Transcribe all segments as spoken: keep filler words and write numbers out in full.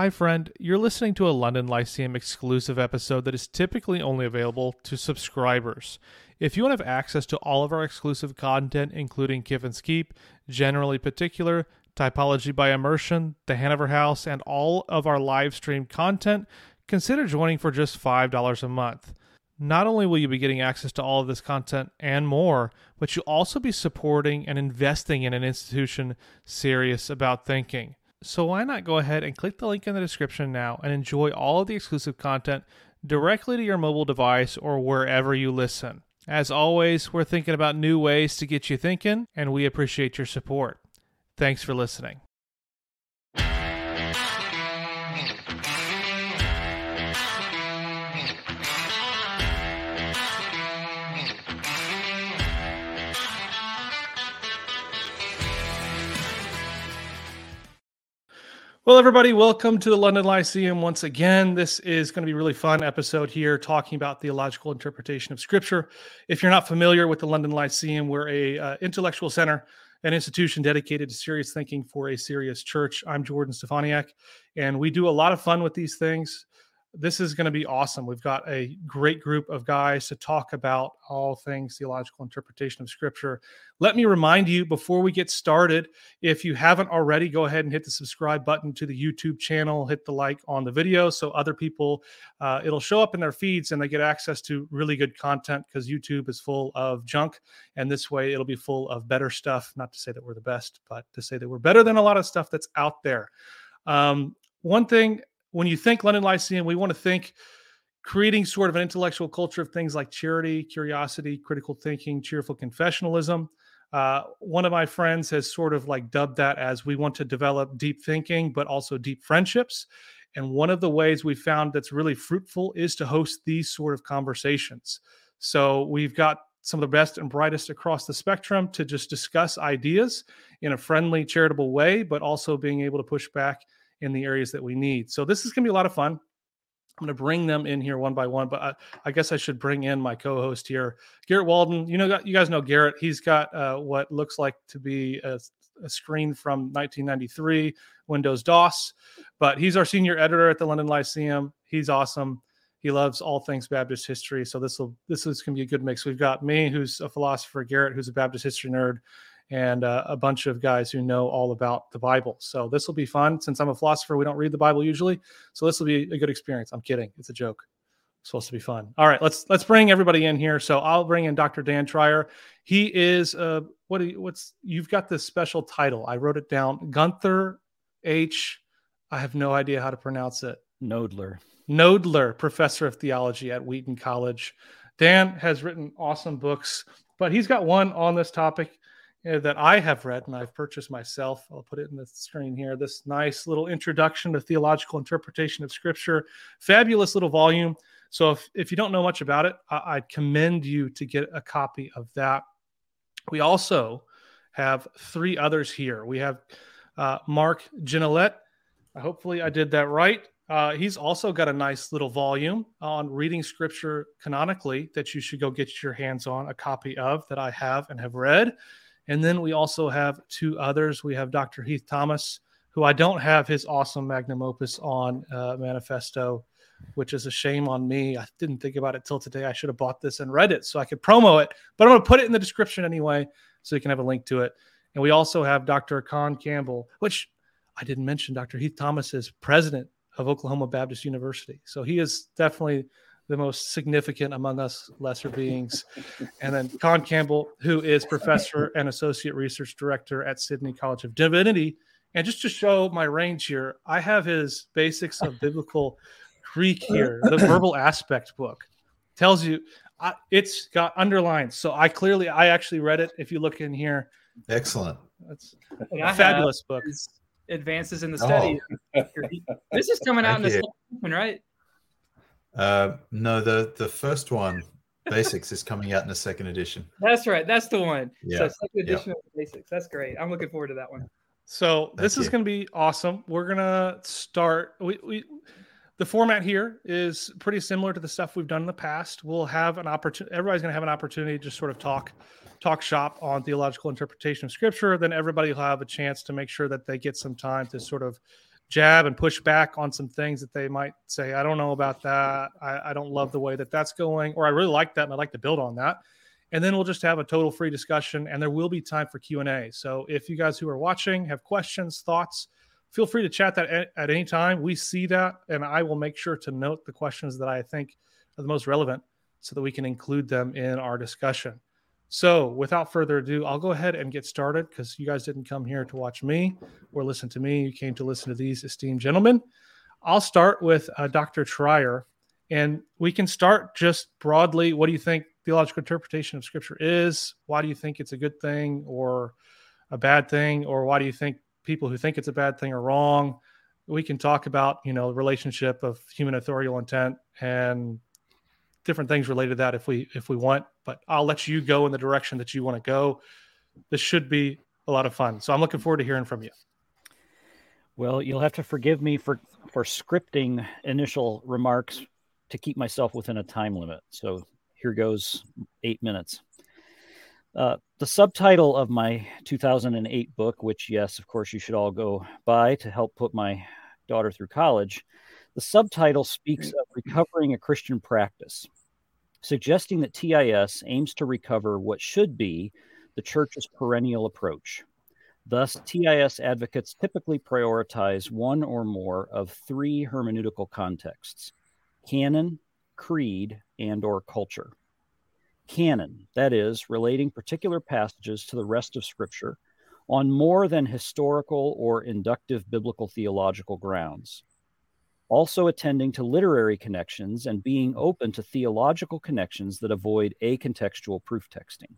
Hi friend, you're listening to a London Lyceum exclusive episode that is typically only available to subscribers. If you want to have access to all of our exclusive content, including Kiffin's Keep, Generally Particular, Typology by Immersion, The Hanover House, and all of our live stream content, consider joining for just five dollars a month. Not only will you be getting access to all of this content and more, but you'll also be supporting and investing in an institution serious about thinking. So why not go ahead and click the link in the description now and enjoy all of the exclusive content directly to your mobile device or wherever you listen. As always, we're thinking about new ways to get you thinking, and we appreciate your support. Thanks for listening. Well, everybody, welcome to the London Lyceum once again. This is going to be a really fun episode here talking about theological interpretation of Scripture. If you're not familiar with the London Lyceum, we're an uh, intellectual center, an institution dedicated to serious thinking for a serious church. I'm Jordan Stefaniak, and we do a lot of fun with these things. This is going to be awesome. We've got a great group of guys to talk about all things theological interpretation of Scripture. Let me remind you before we get started, if you haven't already, go ahead and hit the subscribe button to the YouTube channel, hit the like on the video so other people, uh, it'll show up in their feeds and they get access to really good content because YouTube is full of junk. And this way it'll be full of better stuff. Not to say that we're the best, but to say that we're better than a lot of stuff that's out there. Um, one thing, when you think London Lyceum, we want to think creating sort of an intellectual culture of things like charity, curiosity, critical thinking, cheerful confessionalism. Uh, one of my friends has sort of like dubbed that as we want to develop deep thinking, but also deep friendships. And one of the ways we found that's really fruitful is to host these sort of conversations. So we've got some of the best and brightest across the spectrum to just discuss ideas in a friendly, charitable way, but also being able to push back in the areas that we need. So this is going to be a lot of fun. I'm going to bring them in here one by one, but I, I guess I should bring in my co-host here, Garrett Walden. You know, you guys know Garrett. He's got uh, what looks like to be a, a screen from nineteen ninety-three, Windows DOS, but he's our senior editor at the London Lyceum. He's awesome. He loves all things Baptist history. So this will this is going to be a good mix. We've got me, who's a philosopher, Garrett, who's a Baptist history nerd, and uh, a bunch of guys who know all about the Bible. So this will be fun. Since I'm a philosopher, we don't read the Bible usually. So this will be a good experience. I'm kidding. It's a joke. It's supposed to be fun. All right, let's let's bring everybody in here. So I'll bring in Doctor Dan Trier. He is, uh, what do you, what's, you've got this special title. I wrote it down. Gunther H. I have no idea how to pronounce it. Knoedler. Knoedler, professor of theology at Wheaton College. Dan has written awesome books, but he's got one on this topic that I have read and I've purchased myself. I'll put it in the screen here. This nice little introduction to theological interpretation of Scripture. Fabulous little volume. So if, if you don't know much about it, I, I commend you to get a copy of that. We also have three others here. We have uh, Mark Genelette. Hopefully I did that right. Uh, he's also got a nice little volume on reading Scripture canonically that you should go get your hands on a copy of that I have and have read. And then we also have two others. We have Doctor Heath Thomas, who I don't have his awesome magnum opus on uh, Manifesto, which is a shame on me. I didn't think about it till today. I should have bought this and read it so I could promo it, but I'm going to put it in the description anyway so you can have a link to it. And we also have Doctor Con Campbell, which I didn't mention. Doctor Heath Thomas is president of Oklahoma Baptist University. So he is definitely the most significant among us lesser beings. And then Con Campbell, who is professor and associate research director at Sydney College of Divinity. And just to show my range here, I have his Basics of Biblical Greek here, the Verbal Aspect book. Tells you, I, it's got underlines. So I clearly, I actually read it. If you look in here. Excellent. That's a fabulous book. Advances in the Study. Oh. This is coming out in this one, right? Uh, no, the, the first one, Basics, is coming out in the second edition. That's right. That's the one. Yeah. So second edition yeah. of Basics. That's great. I'm looking forward to that one. So Thank this you. is going to be awesome. We're going to start. We, we The format here is pretty similar to the stuff we've done in the past. We'll have an opportunity. Everybody's going to have an opportunity to just sort of talk, talk shop on theological interpretation of Scripture. Then everybody will have a chance to make sure that they get some time to sort of jab and push back on some things that they might say, I don't know about that. I, I don't love the way that that's going, or I really like that and I'd like to build on that. And then we'll just have a total free discussion, and there will be time for Q and A. So if you guys who are watching have questions, thoughts, feel free to chat that at, at any time. We see that, and I will make sure to note the questions that I think are the most relevant so that we can include them in our discussion. So without further ado, I'll go ahead and get started, because you guys didn't come here to watch me or listen to me. You came to listen to these esteemed gentlemen. I'll start with uh, Doctor Trier, and we can start just broadly. What do you think theological interpretation of Scripture is? Why do you think it's a good thing or a bad thing? Or why do you think people who think it's a bad thing are wrong? We can talk about, you know, the relationship of human authorial intent and different things related to that if we if we want, but I'll let you go in the direction that you want to go. This should be a lot of fun. So I'm looking forward to hearing from you. Well, you'll have to forgive me for, for scripting initial remarks to keep myself within a time limit. So here goes eight minutes. Uh, the subtitle of my two thousand eight book, which, yes, of course, you should all go buy to help put my daughter through college, the subtitle speaks of recovering a Christian practice, suggesting that T I S aims to recover what should be the church's perennial approach. Thus, T I S advocates typically prioritize one or more of three hermeneutical contexts: canon, creed, and or culture. Canon, that is, relating particular passages to the rest of Scripture on more than historical or inductive biblical theological grounds. Also attending to literary connections and being open to theological connections that avoid acontextual proof texting.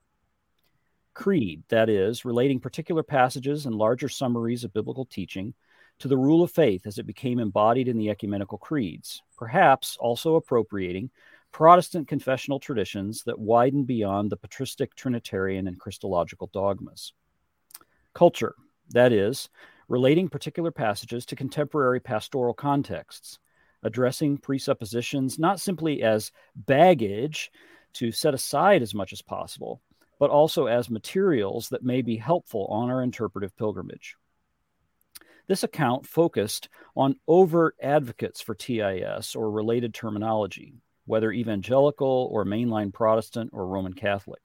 Creed, that is, relating particular passages and larger summaries of biblical teaching to the rule of faith as it became embodied in the ecumenical creeds, perhaps also appropriating Protestant confessional traditions that widen beyond the patristic, Trinitarian, and Christological dogmas. Culture, that is, relating particular passages to contemporary pastoral contexts, addressing presuppositions not simply as baggage to set aside as much as possible, but also as materials that may be helpful on our interpretive pilgrimage. This account focused on overt advocates for T I S or related terminology, whether evangelical or mainline Protestant or Roman Catholic.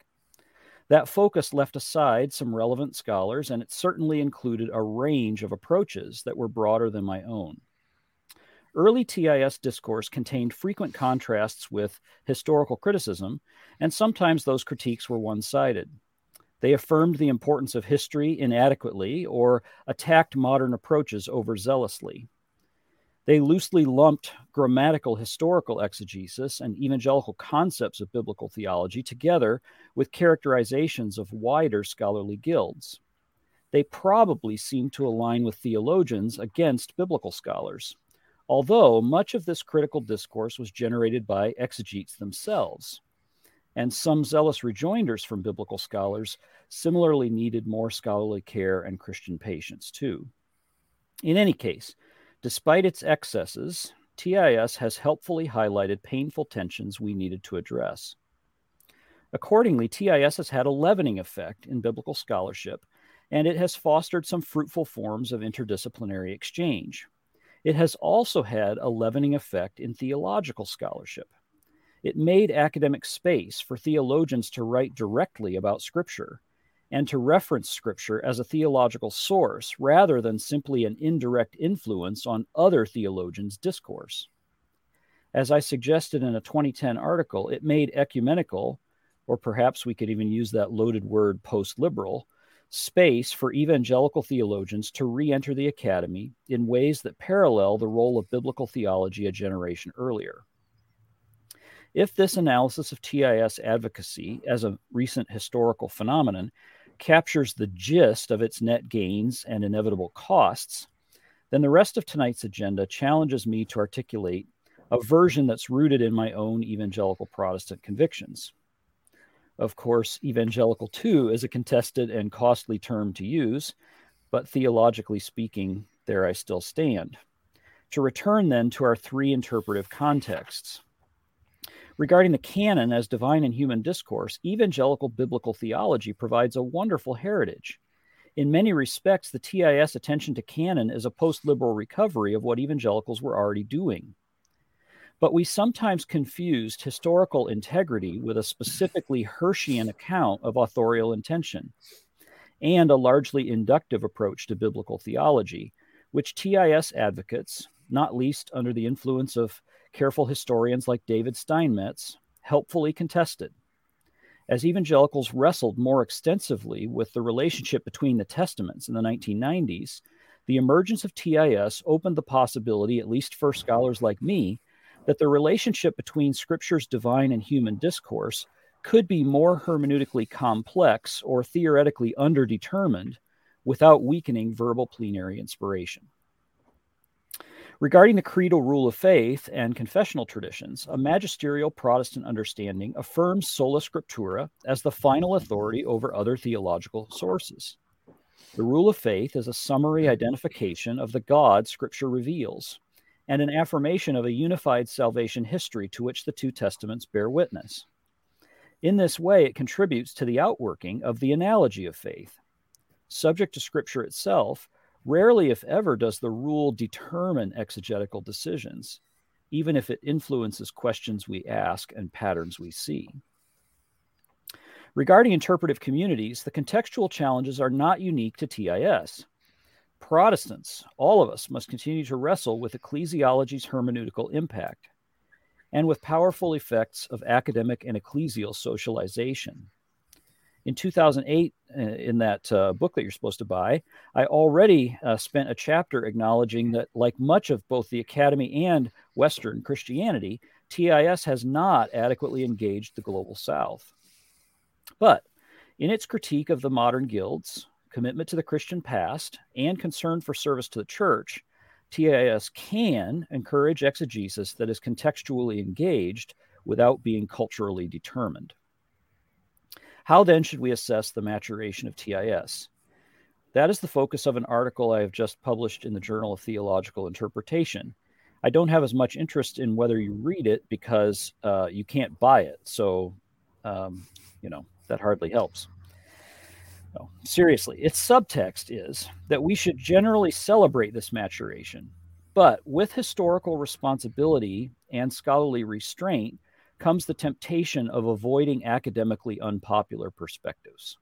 That focus left aside some relevant scholars, and it certainly included a range of approaches that were broader than my own. Early T I S discourse contained frequent contrasts with historical criticism, and sometimes those critiques were one-sided. They affirmed the importance of history inadequately or attacked modern approaches overzealously. They loosely lumped grammatical historical exegesis and evangelical concepts of biblical theology together with characterizations of wider scholarly guilds. They probably seemed to align with theologians against biblical scholars, although much of this critical discourse was generated by exegetes themselves. And some zealous rejoinders from biblical scholars similarly needed more scholarly care and Christian patience, too. In any case, despite its excesses, T I S has helpfully highlighted painful tensions we needed to address. Accordingly, T I S has had a leavening effect in biblical scholarship, and it has fostered some fruitful forms of interdisciplinary exchange. It has also had a leavening effect in theological scholarship. It made academic space for theologians to write directly about Scripture and to reference Scripture as a theological source rather than simply an indirect influence on other theologians' discourse. As I suggested in a twenty ten article, it made ecumenical, or perhaps we could even use that loaded word post-liberal, space for evangelical theologians to re-enter the academy in ways that parallel the role of biblical theology a generation earlier. If this analysis of T I S advocacy as a recent historical phenomenon captures the gist of its net gains and inevitable costs, then the rest of tonight's agenda challenges me to articulate a version that's rooted in my own evangelical Protestant convictions. Of course, evangelical, too, is a contested and costly term to use, but theologically speaking, there I still stand. To return, then, to our three interpretive contexts. Regarding the canon as divine and human discourse, evangelical biblical theology provides a wonderful heritage. In many respects, the T I S attention to canon is a post-liberal recovery of what evangelicals were already doing. But we sometimes confused historical integrity with a specifically Hershian account of authorial intention and a largely inductive approach to biblical theology, which T I S advocates, not least under the influence of careful historians like David Steinmetz, helpfully contested. As evangelicals wrestled more extensively with the relationship between the testaments in the nineteen nineties, the emergence of T I S opened the possibility, at least for scholars like me, that the relationship between Scripture's divine and human discourse could be more hermeneutically complex or theoretically underdetermined without weakening verbal plenary inspiration. Regarding the creedal rule of faith and confessional traditions, a magisterial Protestant understanding affirms sola scriptura as the final authority over other theological sources. The rule of faith is a summary identification of the God Scripture reveals and an affirmation of a unified salvation history to which the two testaments bear witness. In this way, it contributes to the outworking of the analogy of faith. Subject to Scripture itself, rarely, if ever, does the rule determine exegetical decisions, even if it influences questions we ask and patterns we see. Regarding interpretive communities, the contextual challenges are not unique to T I S. Protestants, all of us, must continue to wrestle with ecclesiology's hermeneutical impact and with powerful effects of academic and ecclesial socialization. In two thousand eight, in that uh, book that you're supposed to buy, I already uh, spent a chapter acknowledging that, like much of both the academy and Western Christianity, T I S has not adequately engaged the global South. But in its critique of the modern guilds, commitment to the Christian past, and concern for service to the church, T I S can encourage exegesis that is contextually engaged without being culturally determined. How then should we assess the maturation of T I S? That is the focus of an article I have just published in the Journal of Theological Interpretation. I don't have as much interest in whether you read it because uh, you can't buy it. So, um, you know, that hardly helps. No, seriously, its subtext is that we should generally celebrate this maturation, but with historical responsibility and scholarly restraint comes the temptation of avoiding academically unpopular perspectives.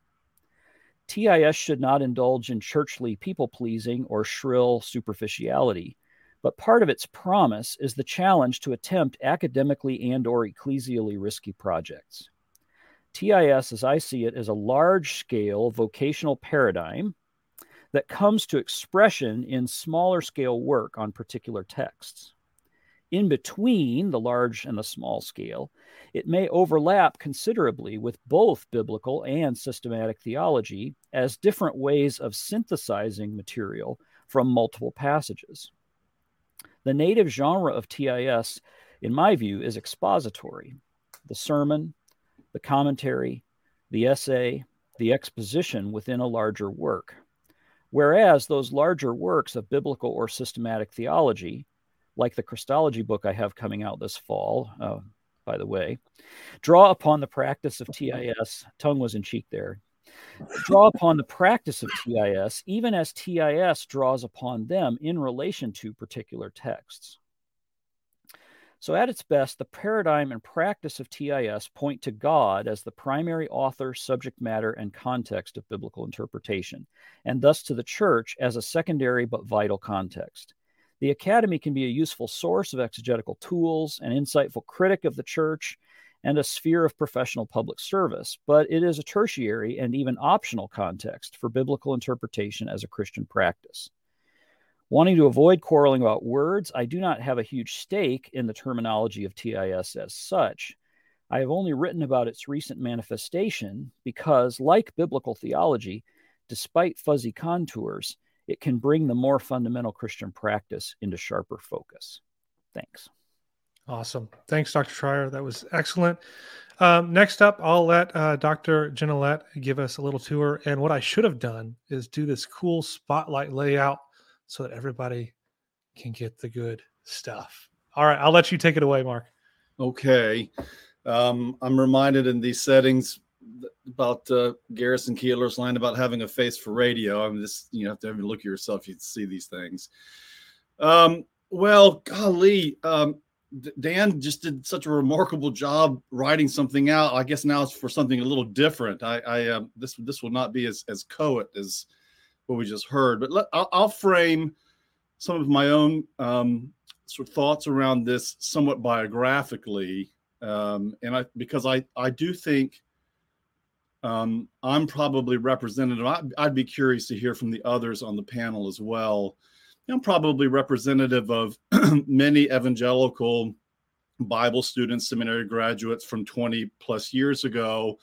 T I S should not indulge in churchly people-pleasing or shrill superficiality, but part of its promise is the challenge to attempt academically and or ecclesially risky projects. T I S, as I see it, is a large-scale vocational paradigm that comes to expression in smaller-scale work on particular texts. In between the large and the small scale, it may overlap considerably with both biblical and systematic theology as different ways of synthesizing material from multiple passages. The native genre of T I S, in my view, is expository. The sermon, the commentary, the essay, the exposition within a larger work. Whereas those larger works of biblical or systematic theology, like the Christology book I have coming out this fall, uh, by the way, draw upon the practice of T I S, tongue was in cheek there, draw upon the practice of T I S, even as T I S draws upon them in relation to particular texts. So at its best, the paradigm and practice of T I S point to God as the primary author, subject matter, and context of biblical interpretation, and thus to the church as a secondary but vital context. The academy can be a useful source of exegetical tools, an insightful critic of the church, and a sphere of professional public service, but it is a tertiary and even optional context for biblical interpretation as a Christian practice. Wanting to avoid quarreling about words, I do not have a huge stake in the terminology of T I S as such. I have only written about its recent manifestation because, like biblical theology, despite fuzzy contours, it can bring the more fundamental Christian practice into sharper focus. Thanks. Awesome. Thanks, Doctor Schreier. That was excellent. Um, next up, I'll let uh, Doctor Genelette give us a little tour. And what I should have done is do this cool spotlight layout so that everybody can get the good stuff. All right. I'll let you take it away, Mark. Okay. Um, I'm reminded in these settings about uh, Garrison Keillor's line about having a face for radio. I mean, this, you have to have a look at yourself. You see these things. Um, well, golly, um, Dan just did such a remarkable job writing something out. I guess now it's for something a little different. I, I uh, this this will not be as as coet as what we just heard, but let, I'll, I'll frame some of my own um, sort of thoughts around this somewhat biographically, um, and I because I I do think um, I'm probably representative. I, I'd be curious to hear from the others on the panel as well. I'm probably representative of many evangelical Bible students, seminary graduates from twenty plus years ago.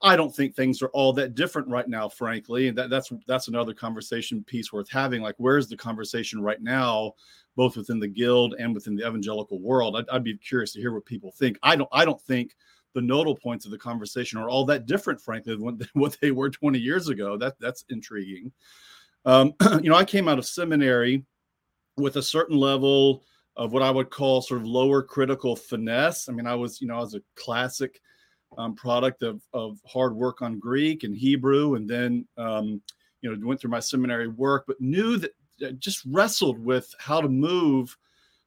I don't think things are all that different right now, frankly. And that, that's that's another conversation piece worth having. Like, where's the conversation right now, both within the Guild and within the evangelical world? I'd, I'd be curious to hear what people think. I don't I don't think the nodal points of the conversation are all that different, frankly, than what they were twenty years ago. That that's intriguing. Um, you know, I came out of seminary with a certain level of what I would call sort of lower critical finesse. I mean, I was, you know, I was a classic um, product of of hard work on Greek and Hebrew, and then, um, you know, went through my seminary work, but knew that uh, just wrestled with how to move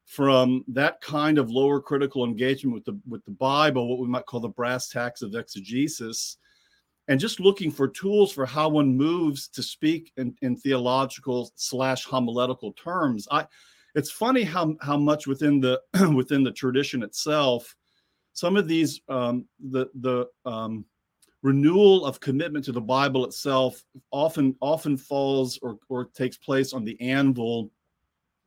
from that kind of lower critical engagement with the with the Bible, what we might call the brass tacks of exegesis, and just looking for tools for how one moves to speak in, in theological slash homiletical terms. I, it's funny how how much within the within the tradition itself, some of these um, the the um, renewal of commitment to the Bible itself often often falls or or takes place on the anvil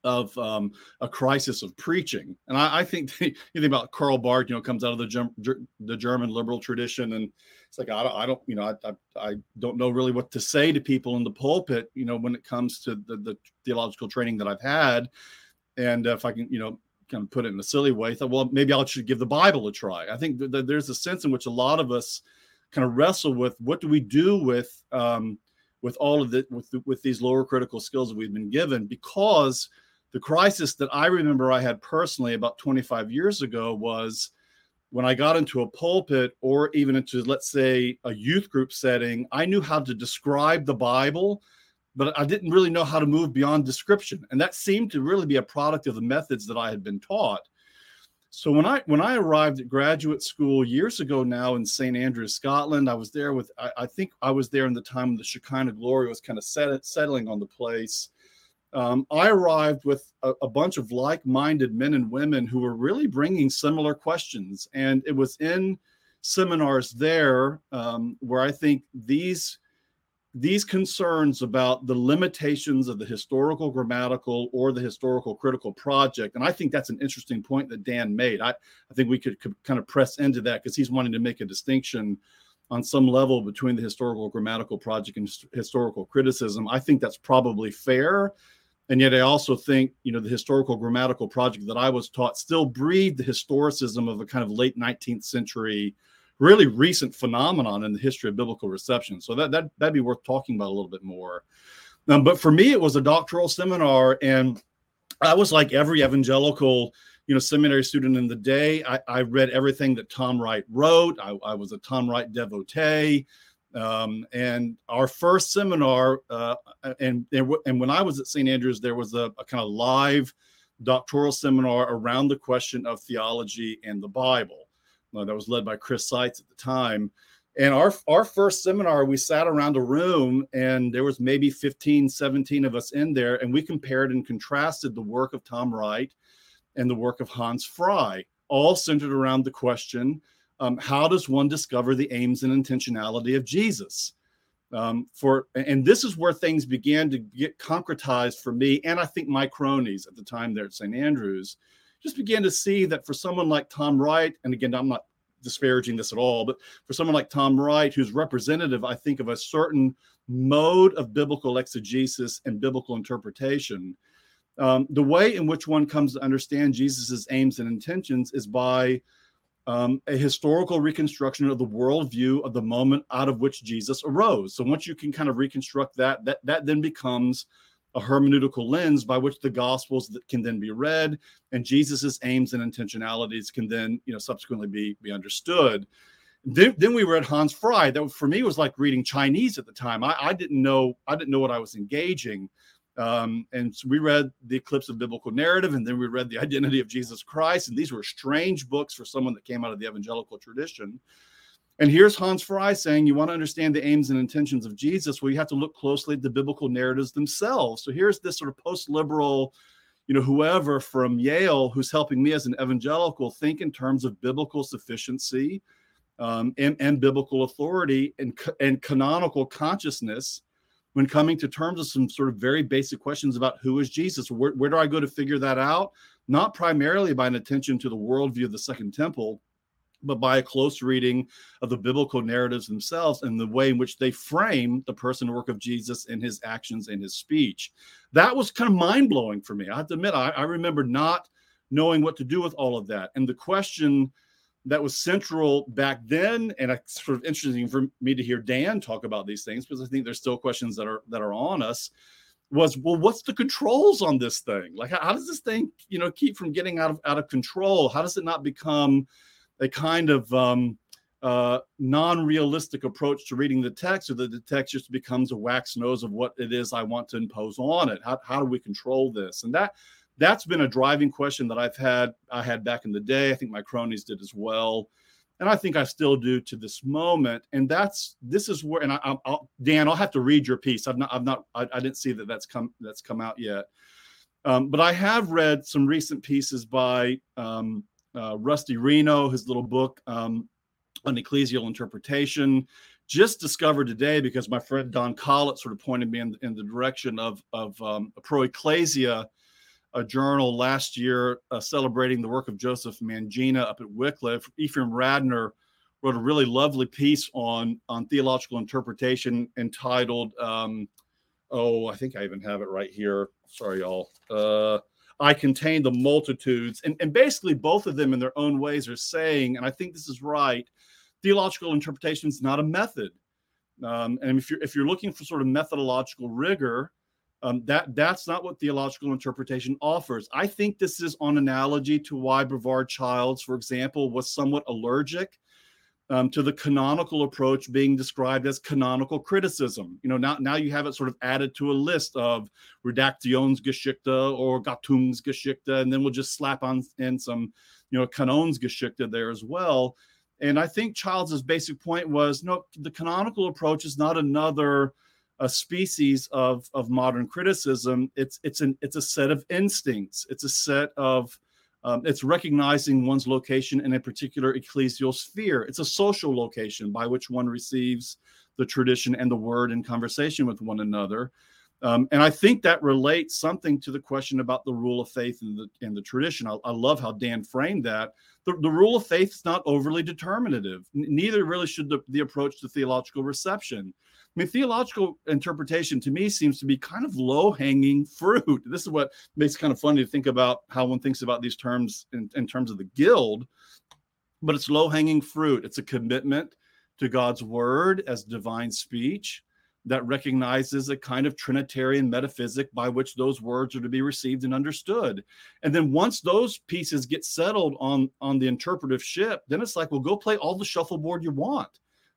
of um, a crisis of preaching. And I, I think the, you think about Karl Barth, you know, comes out of the Germ, the German liberal tradition, and it's like I don't, I don't you know, I, I I don't know really what to say to people in the pulpit, you know, when it comes to the, the theological training that I've had. And if I can, you know, kind of put it in a silly way, I thought, well, maybe I should give the Bible a try. I think that there's a sense in which a lot of us kind of wrestle with what do we do with um, with all of the with the, with these lower critical skills that we've been given, because the crisis that I remember I had personally about twenty-five years ago was when I got into a pulpit or even into, let's say, a youth group setting. I knew how to describe the Bible, but I didn't really know how to move beyond description. And that seemed to really be a product of the methods that I had been taught. So when I when I arrived at graduate school years ago now in Saint Andrews, Scotland, I was there with, I, I think I was there in the time the Shekinah glory was kind of set, settling on the place. Um, I arrived with a, a bunch of like-minded men and women who were really bringing similar questions. And it was in seminars there um, where I think these, these concerns about the limitations of the historical grammatical or the historical critical project, and I think that's an interesting point that Dan made. I, I think we could, could kind of press into that because he's wanting to make a distinction on some level between the historical grammatical project and hist- historical criticism. I think that's probably fair. And yet I also think, you know, the historical grammatical project that I was taught still breathed the historicism of a kind of late nineteenth century, really recent phenomenon in the history of biblical reception. So that, that, that'd be worth talking about a little bit more. Um, but for me, it was a doctoral seminar, and I was like every evangelical, you know, seminary student in the day. I, I read everything that Tom Wright wrote. I, I was a Tom Wright devotee. Um, and our first seminar, uh, and, and when I was at Saint Andrews, there was a, a kind of live doctoral seminar around the question of theology and the Bible. Now, that was led by Chris Seitz at the time. And our, our first seminar, we sat around a room, and there was maybe fifteen, seventeen of us in there, and we compared and contrasted the work of Tom Wright and the work of Hans Frey, all centered around the question, um, how does one discover the aims and intentionality of Jesus? Um, for and this is where things began to get concretized for me, and I think my cronies at the time there at Saint Andrews just began to see that for someone like Tom Wright, and again, I'm not disparaging this at all, but for someone like Tom Wright, who's representative, I think, of a certain mode of biblical exegesis and biblical interpretation, Um, the way in which one comes to understand Jesus's aims and intentions is by um, a historical reconstruction of the worldview of the moment out of which Jesus arose. So once you can kind of reconstruct that, that, that then becomes a hermeneutical lens by which the Gospels can then be read, and Jesus's aims and intentionalities can then, you know, subsequently be, be understood. Then, then we read Hans Frey. That for me was like reading Chinese at the time. I, I didn't know I didn't know what I was engaging. Um, and so we read The Eclipse of Biblical Narrative, and then we read The Identity of Jesus Christ. And these were strange books for someone that came out of the evangelical tradition. And here's Hans Frey saying, you want to understand the aims and intentions of Jesus, well, you have to look closely at the biblical narratives themselves. So here's this sort of post-liberal, you know, whoever from Yale who's helping me as an evangelical think in terms of biblical sufficiency um, and, and biblical authority and, and canonical consciousness when coming to terms with some sort of very basic questions about who is Jesus. Where, where do I go to figure that out? Not primarily by an attention to the worldview of the Second Temple, but by a close reading of the biblical narratives themselves and the way in which they frame the person and work of Jesus in his actions and his speech. That was kind of mind-blowing for me. I have to admit, I, I remember not knowing what to do with all of that. And the question that was central back then, and it's sort of interesting for me to hear Dan talk about these things, because I think there's still questions that are that are on us, was, well, what's the controls on this thing? Like, how, how does this thing, you know, keep from getting out of, out of control? How does it not become a kind of um, uh, non-realistic approach to reading the text, or that the text just becomes a wax nose of what it is I want to impose on it? How, how do we control this? And that, that's been a driving question that I've had, I had back in the day. I think my cronies did as well. And I think I still do to this moment. And that's, this is where, and I, I'll, Dan, I'll have to read your piece. I've not, I've not, I, I didn't see that that's come, that's come out yet. Um, but I have read some recent pieces by, um, Uh, Rusty Reno, his little book um, on ecclesial interpretation, just discovered today because my friend Don Collett sort of pointed me in, in the direction of, of um, Pro Ecclesia, a journal last year uh, celebrating the work of Joseph Mangina up at Wycliffe. Ephraim Radner wrote a really lovely piece on, on theological interpretation entitled, um, oh, I think I even have it right here. Sorry, y'all. Uh, I Contain the Multitudes. And, and basically both of them in their own ways are saying, and I think this is right, theological interpretation is not a method. Um, and if you're, if you're looking for sort of methodological rigor, um, that, that's not what theological interpretation offers. I think this is on analogy to why Brevard Childs, for example, was somewhat allergic Um, to the canonical approach being described as canonical criticism. You know, now, now you have it sort of added to a list of Redaktionsgeschichte or Gattungsgeschichte, and then we'll just slap on in some, you know, Kanonsgeschichte there as well. And I think Childs' basic point was, no, the canonical approach is not another a species of, of modern criticism. It's, it's, an, it's a set of instincts. It's a set of Um, it's recognizing one's location in a particular ecclesial sphere. It's a social location by which one receives the tradition and the word in conversation with one another. Um, and I think that relates something to the question about the rule of faith and the, and the tradition. I, I love how Dan framed that. The, the rule of faith is not overly determinative. N- neither really should the, the approach to theological reception. I mean, theological interpretation to me seems to be kind of low-hanging fruit. This is what makes it kind of funny to think about how one thinks about these terms in, in terms of the guild, but it's low-hanging fruit. It's a commitment to God's word as divine speech that recognizes a kind of Trinitarian metaphysic by which those words are to be received and understood. And then once those pieces get settled on, on the interpretive ship, then it's like, well, go play all the shuffleboard you want.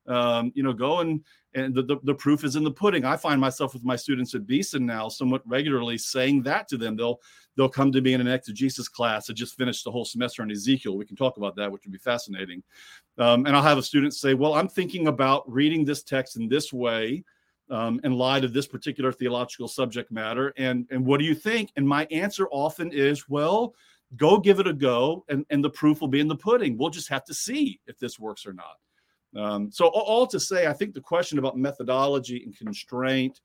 Um, you know, go and, and the, the, the proof is in the pudding. I find myself with my students at Beeson now somewhat regularly saying that to them. They'll, they'll come to me in an exegesis class. I just finished the whole semester on Ezekiel. We can talk about that, which would be fascinating. Um, and I'll have a student say, well, I'm thinking about reading this text in this way, um, in light of this particular theological subject matter. And, and what do you think? And my answer often is, well, go give it a go. And, and the proof will be in the pudding. We'll just have to see if this works or not. Um, so all to say, I think the question about methodology and constraint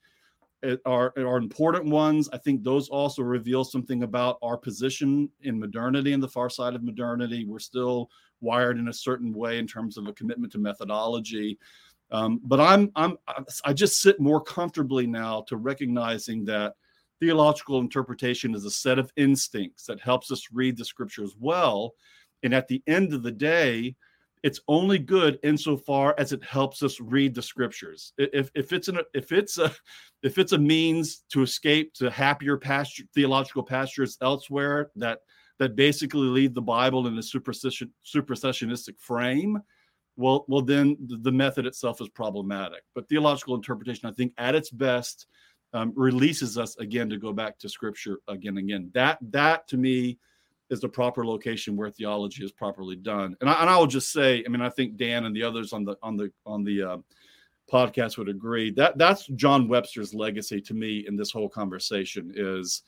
are, are important ones. I think those also reveal something about our position in modernity and the far side of modernity. We're still wired in a certain way in terms of a commitment to methodology. Um, but I'm, I'm, I just sit more comfortably now to recognizing that theological interpretation is a set of instincts that helps us read the scriptures well. And at the end of the day, it's only good insofar as it helps us read the scriptures. If, if it's an, if it's a, if it's a means to escape to happier pasture, theological pastures elsewhere that, that basically leave the Bible in a supersessionistic frame, well, well, then the method itself is problematic. But theological interpretation, I think, at its best, um, releases us again to go back to Scripture again and again. That, that to me, is the proper location where theology is properly done. And I, and I will just say, I mean, I think Dan and the others on the on the on the uh, podcast would agree that that's John Webster's legacy to me in this whole conversation is.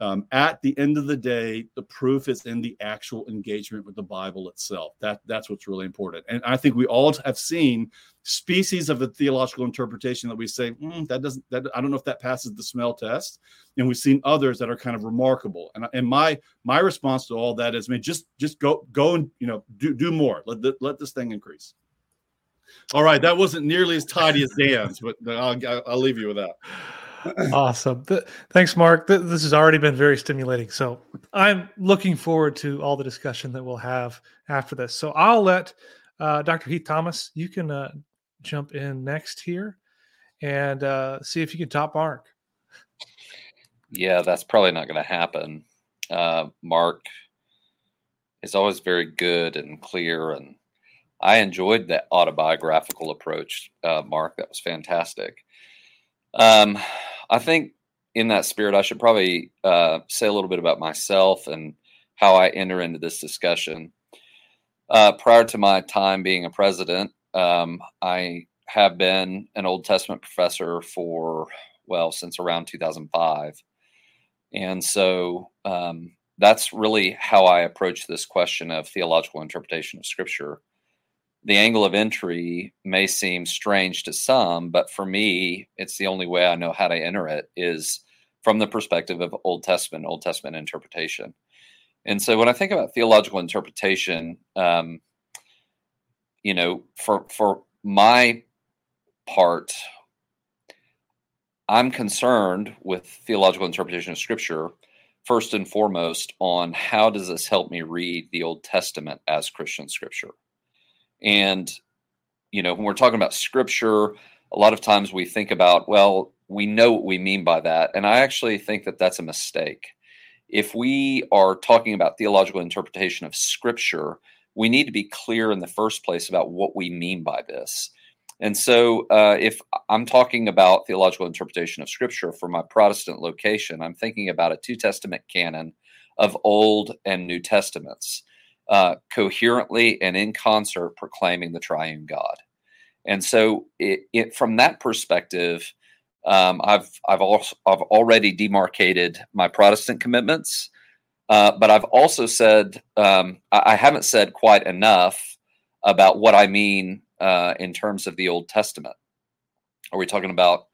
Um, at the end of the day, the proof is in the actual engagement with the Bible itself. That, that's what's really important. And I think we all have seen species of a theological interpretation that we say, mm, that doesn't, that, I don't know if that passes the smell test. And we've seen others that are kind of remarkable. And, and my my response to all that is, I mean, just just go go and you know do do more. Let the, let this thing increase. All right, that wasn't nearly as tidy as Dan's, but I'll, I'll leave you with that. Awesome. Th- thanks, Mark. Th- this has already been very stimulating. So I'm looking forward to all the discussion that we'll have after this. So I'll let uh, Doctor Heath Thomas, you can uh, jump in next here and uh, see if you can top Mark. Yeah, that's probably not going to happen. Uh, Mark is always very good and clear. And I enjoyed that autobiographical approach, uh, Mark. That was fantastic. Um, I think in that spirit, I should probably uh, say a little bit about myself and how I enter into this discussion. Uh, prior to my time being a president, um, I have been an Old Testament professor for, well, since around two thousand five. And so um, that's really how I approach this question of theological interpretation of Scripture. The angle of entry may seem strange to some, but for me, it's the only way I know how to enter it is from the perspective of Old Testament, Old Testament interpretation. And so when I think about theological interpretation, um, you know, for, for my part, I'm concerned with theological interpretation of Scripture, first and foremost, on how does this help me read the Old Testament as Christian Scripture? And, you know, when we're talking about Scripture, a lot of times we think about, well, we know what we mean by that. And I actually think that that's a mistake. If we are talking about theological interpretation of Scripture, we need to be clear in the first place about what we mean by this. And so uh, if I'm talking about theological interpretation of Scripture for my Protestant location, I'm thinking about a two-testament canon of Old and New Testaments. Uh, coherently and in concert proclaiming the triune God. And so it, it, from that perspective, um, I've I've, also, I've already demarcated my Protestant commitments, uh, but I've also said, um, I, I haven't said quite enough about what I mean uh, in terms of the Old Testament. Are we talking about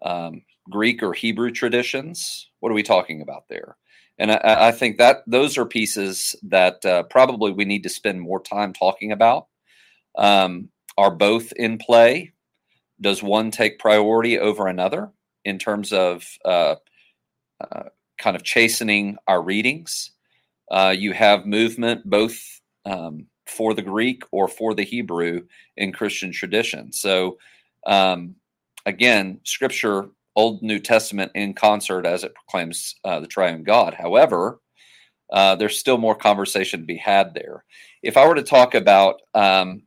um, Greek or Hebrew traditions? What are we talking about there? And I, I think that those are pieces that uh, probably we need to spend more time talking about. Um, are both in play? Does one take priority over another in terms of uh, uh, kind of chastening our readings? Uh, you have movement both um, for the Greek or for the Hebrew in Christian tradition. So um, again, Scripture, Old New Testament in concert as it proclaims uh, the triune God. However, uh, there's still more conversation to be had there. If I were to talk about um,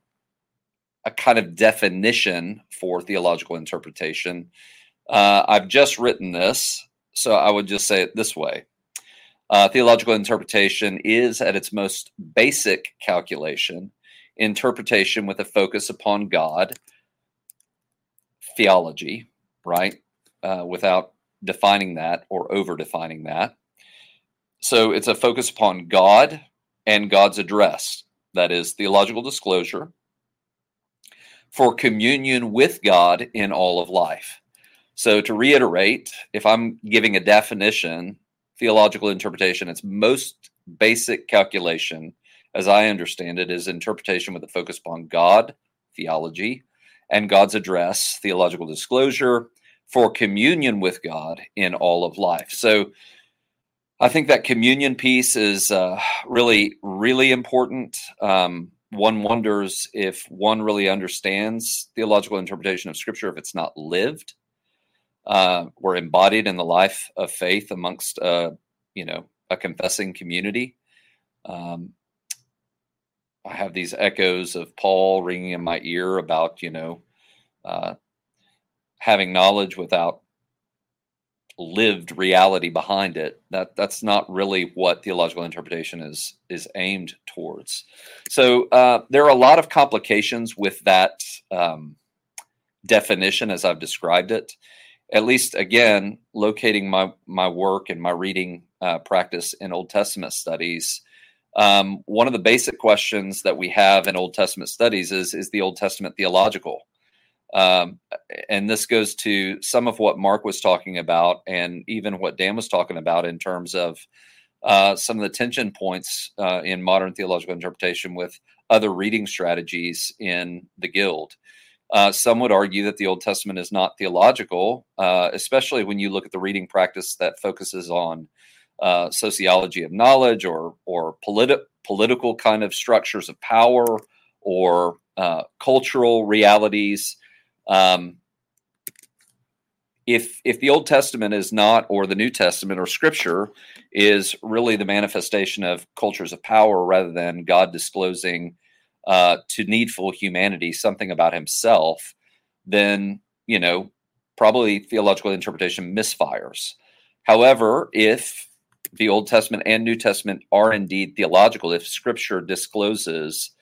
a kind of definition for theological interpretation, uh, I've just written this, so I would just say it this way. Uh, theological interpretation is, at its most basic calculation, interpretation with a focus upon God, theology, right? Uh, without defining that or over-defining that. So it's a focus upon God and God's address. That is theological disclosure for communion with God in all of life. So to reiterate, if I'm giving a definition, theological interpretation, its most basic calculation, as I understand it, is interpretation with a focus upon God, theology, and God's address, theological disclosure, for communion with God in all of life. So I think that communion piece is uh, really, really important. Um, one wonders if one really understands theological interpretation of Scripture, if it's not lived uh, or embodied in the life of faith amongst, uh, you know, a confessing community. Um, I have these echoes of Paul ringing in my ear about, you know, uh, having knowledge without lived reality behind it. That that's not really what theological interpretation is is aimed towards. So uh, there are a lot of complications with that um, definition as I've described it. At least, again, locating my, my work and my reading uh, practice in Old Testament studies, um, one of the basic questions that we have in Old Testament studies is, is the Old Testament theological? Um, and this goes to some of what Mark was talking about and even what Dan was talking about in terms of uh, some of the tension points uh, in modern theological interpretation with other reading strategies in the Guild. Uh, some would argue that the Old Testament is not theological, uh, especially when you look at the reading practice that focuses on uh, sociology of knowledge or or politi- political kind of structures of power or uh, cultural realities. Um, if if the Old Testament is not, or the New Testament or Scripture is really the manifestation of cultures of power rather than God disclosing Uh, to needful humanity something about himself, then, you know, probably theological interpretation misfires. However, if the Old Testament and New Testament are indeed theological, if Scripture discloses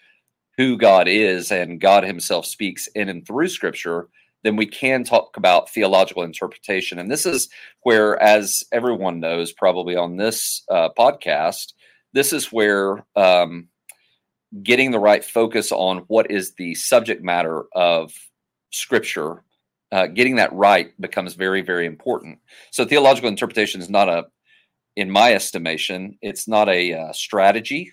who God is and God himself speaks in and through Scripture, then we can talk about theological interpretation. And this is where, as everyone knows probably on this uh, podcast, this is where... Um, getting the right focus on what is the subject matter of Scripture, uh, getting that right becomes very, very important. So theological interpretation is not a, in my estimation, it's not a uh, strategy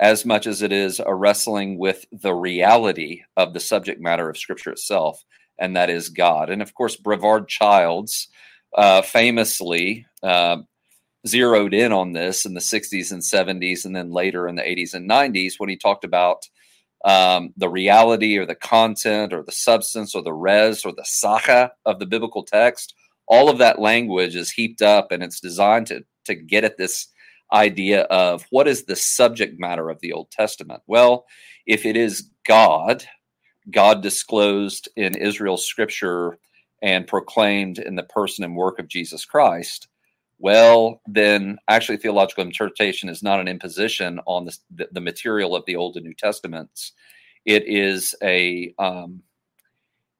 as much as it is a wrestling with the reality of the subject matter of Scripture itself, and that is God. And of course, Brevard Childs uh, famously uh zeroed in on this in the sixties and seventies, and then later in the eighties and nineties when he talked about um, the reality or the content or the substance or the res or the sacha of the biblical text. All of that language is heaped up and it's designed to, to get at this idea of what is the subject matter of the Old Testament. Well, if it is God, God disclosed in Israel's Scripture and proclaimed in the person and work of Jesus Christ, well, then actually theological interpretation is not an imposition on the, the material of the Old and New Testaments. It is a, um,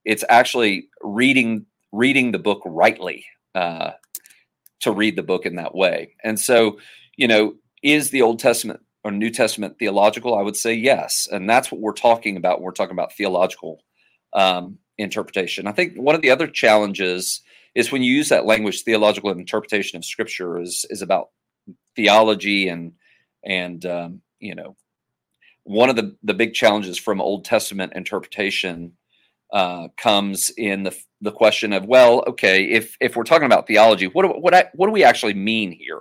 it's actually reading reading the book rightly, uh, to read the book in that way. And so, you know, is the Old Testament or New Testament theological? I would say yes. And that's what we're talking about when we're talking about theological um, interpretation. I think one of the other challenges is when you use that language, theological interpretation of Scripture is is about theology and and um, you know, one of the, the big challenges from Old Testament interpretation uh, comes in the the question of, well, okay, if if we're talking about theology, what do, what I, what do we actually mean here?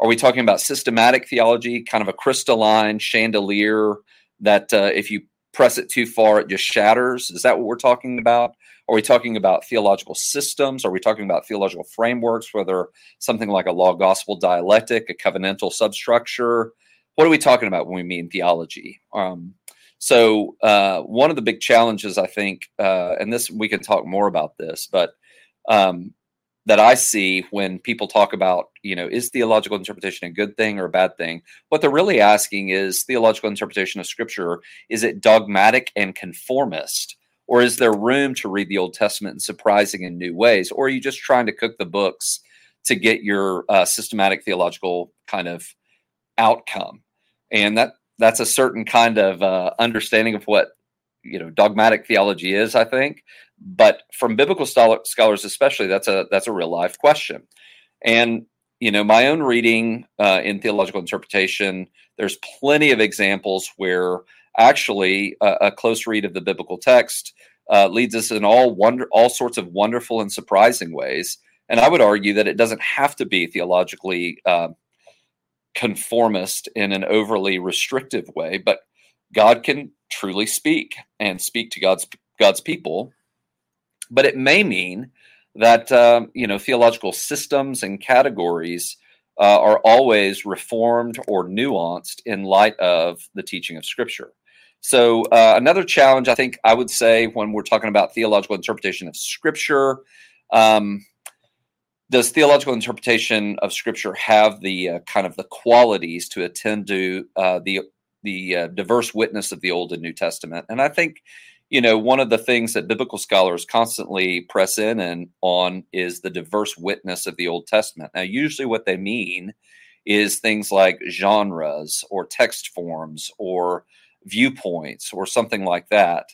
Are we talking about systematic theology, kind of a crystalline chandelier that uh, if you press it too far, it just shatters? Is that what we're talking about? Are we talking about theological systems? Are we talking about theological frameworks, whether something like a law gospel dialectic, a covenantal substructure? What are we talking about when we mean theology? Um, so uh, one of the big challenges, I think, uh, and this we can talk more about this, but um, that I see when people talk about, you know, is theological interpretation a good thing or a bad thing? What they're really asking is theological interpretation of Scripture, is it dogmatic and conformist? Or is there room to read the Old Testament in surprising and new ways? Or are you just trying to cook the books to get your uh, systematic theological kind of outcome? And that that's a certain kind of uh, understanding of what, you know, dogmatic theology is, I think. But from biblical scholars especially, that's a that's a real life question. And, you know, my own reading uh, in theological interpretation, there's plenty of examples where actually, uh, a close read of the biblical text uh, leads us in all wonder, all sorts of wonderful and surprising ways. And I would argue that it doesn't have to be theologically uh, conformist in an overly restrictive way, but God can truly speak and speak to God's God's people. But it may mean that um, you know, theological systems and categories uh, are always reformed or nuanced in light of the teaching of Scripture. So uh, another challenge, I think I would say, when we're talking about theological interpretation of Scripture, um, does theological interpretation of Scripture have the uh, kind of the qualities to attend to uh, the the uh, diverse witness of the Old and New Testament? And I think, you know, one of the things that biblical scholars constantly press in and on is the diverse witness of the Old Testament. Now, usually what they mean is things like genres or text forms or viewpoints or something like that.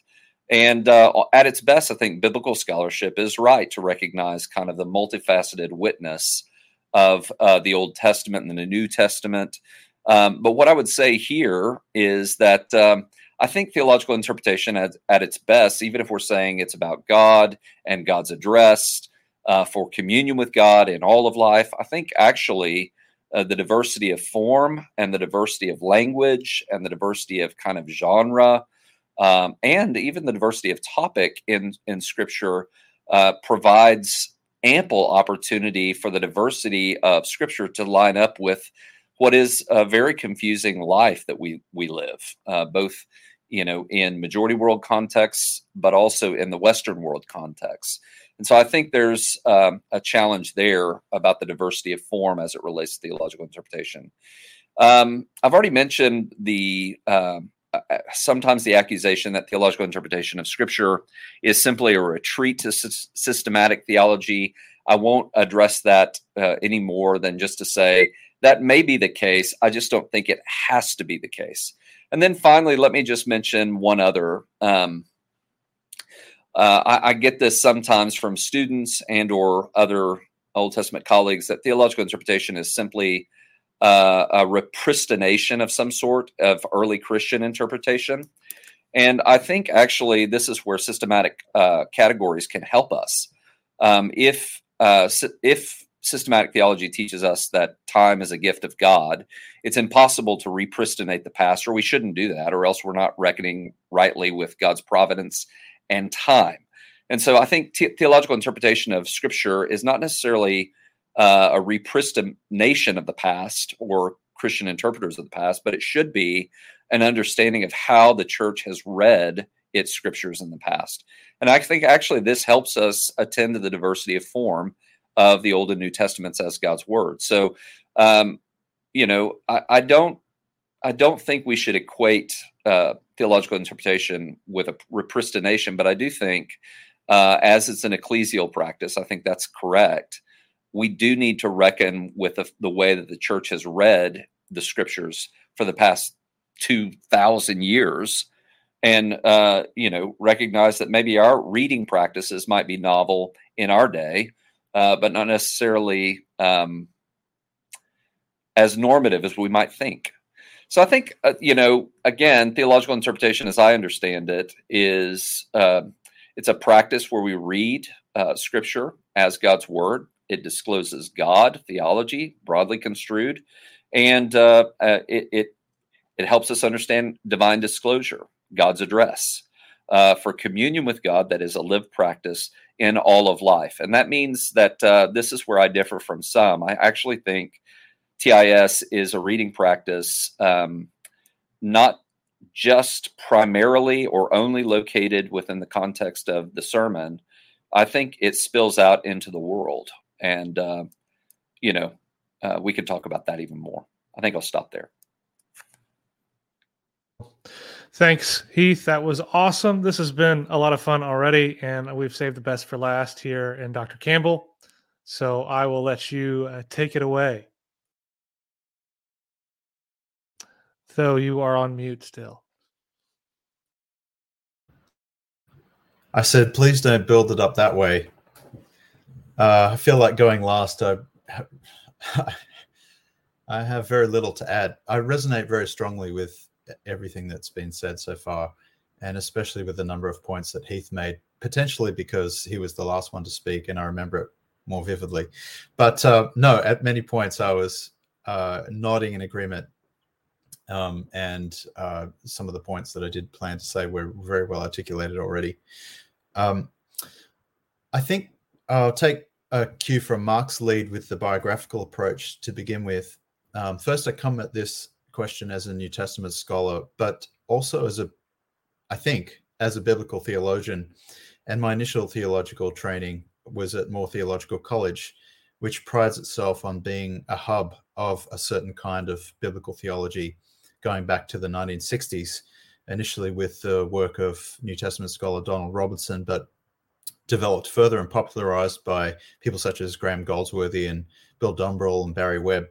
And uh, at its best, I think biblical scholarship is right to recognize kind of the multifaceted witness of uh, the Old Testament and the New Testament. Um, but what I would say here is that um, I think theological interpretation at, at its best, even if we're saying it's about God and God's address uh, for communion with God in all of life, I think actually uh, the diversity of form and the diversity of language and the diversity of kind of genre um, and even the diversity of topic in, in Scripture uh, provides ample opportunity for the diversity of Scripture to line up with what is a very confusing life that we we live, uh, both, you know, in majority world contexts, but also in the Western world context. And so I think there's um, a challenge there about the diversity of form as it relates to theological interpretation. Um, I've already mentioned the uh, sometimes the accusation that theological interpretation of Scripture is simply a retreat to s- systematic theology. I won't address that uh, any more than just to say, that may be the case. I just don't think it has to be the case. And then finally, let me just mention one other. Um, uh, I, I get this sometimes from students and or other Old Testament colleagues that theological interpretation is simply uh, a repristination of some sort of early Christian interpretation. And I think actually this is where systematic uh, categories can help us. Um, if uh, if Systematic theology teaches us that time is a gift of God, it's impossible to repristinate the past, or we shouldn't do that, or else we're not reckoning rightly with God's providence and time. And so I think te- theological interpretation of Scripture is not necessarily uh, a repristination of the past or Christian interpreters of the past, but it should be an understanding of how the church has read its Scriptures in the past. And I think actually this helps us attend to the diversity of form of the Old and New Testaments as God's word. So, um, you know, I, I don't, I don't think we should equate uh, theological interpretation with a repristination, but I do think, uh, as it's an ecclesial practice, I think that's correct. We do need to reckon with the, the way that the church has read the Scriptures for the past two thousand years, and uh, you know, recognize that maybe our reading practices might be novel in our day. Uh, but not necessarily um, as normative as we might think. So I think, uh, you know, again, theological interpretation, as I understand it, is uh, it's a practice where we read uh, Scripture as God's word. It discloses God, theology, broadly construed, and uh, uh, it, it it helps us understand divine disclosure, God's address. Uh, for communion with God, that is a lived practice in all of life. And that means that uh, this is where I differ from some. I actually think T I S is a reading practice um, not just primarily or only located within the context of the sermon. I think it spills out into the world. And, uh, you know, uh, we could talk about that even more. I think I'll stop there. Thanks, Heath. That was awesome. This has been a lot of fun already, and we've saved the best for last here in Doctor Campbell. So I will let you uh, take it away. Though you are on mute still. I said, please don't build it up that way. Uh, I feel like going last. I, I have very little to add. I resonate very strongly with everything that's been said so far, and especially with the number of points that Heath made, potentially because he was the last one to speak and I remember it more vividly. But uh, no, at many points I was uh, nodding in agreement, um, and uh, some of the points that I did plan to say were very well articulated already. Um, I think I'll take a cue from Mark's lead with the biographical approach to begin with. Um, first, I come at this question as a New Testament scholar, but also as a, I think, as a biblical theologian. And my initial theological training was at Moore Theological College, which prides itself on being a hub of a certain kind of biblical theology going back to the nineteen sixties, initially with the work of New Testament scholar Donald Robertson, but developed further and popularized by people such as Graham Goldsworthy and Bill Dumbrell and Barry Webb.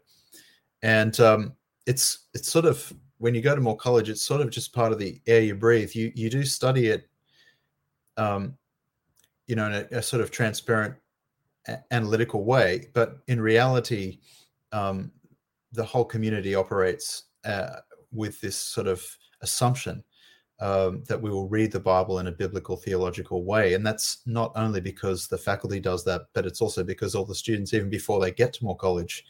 And um, it's it's sort of, when you go to Moore College, it's sort of just part of the air you breathe. You you do study it, um, you know, in a, a sort of transparent, a- analytical way. But in reality, um, the whole community operates uh, with this sort of assumption Um, that we will read the Bible in a biblical theological way. And that's not only because the faculty does that, but it's also because all the students, even before they get to Moore College,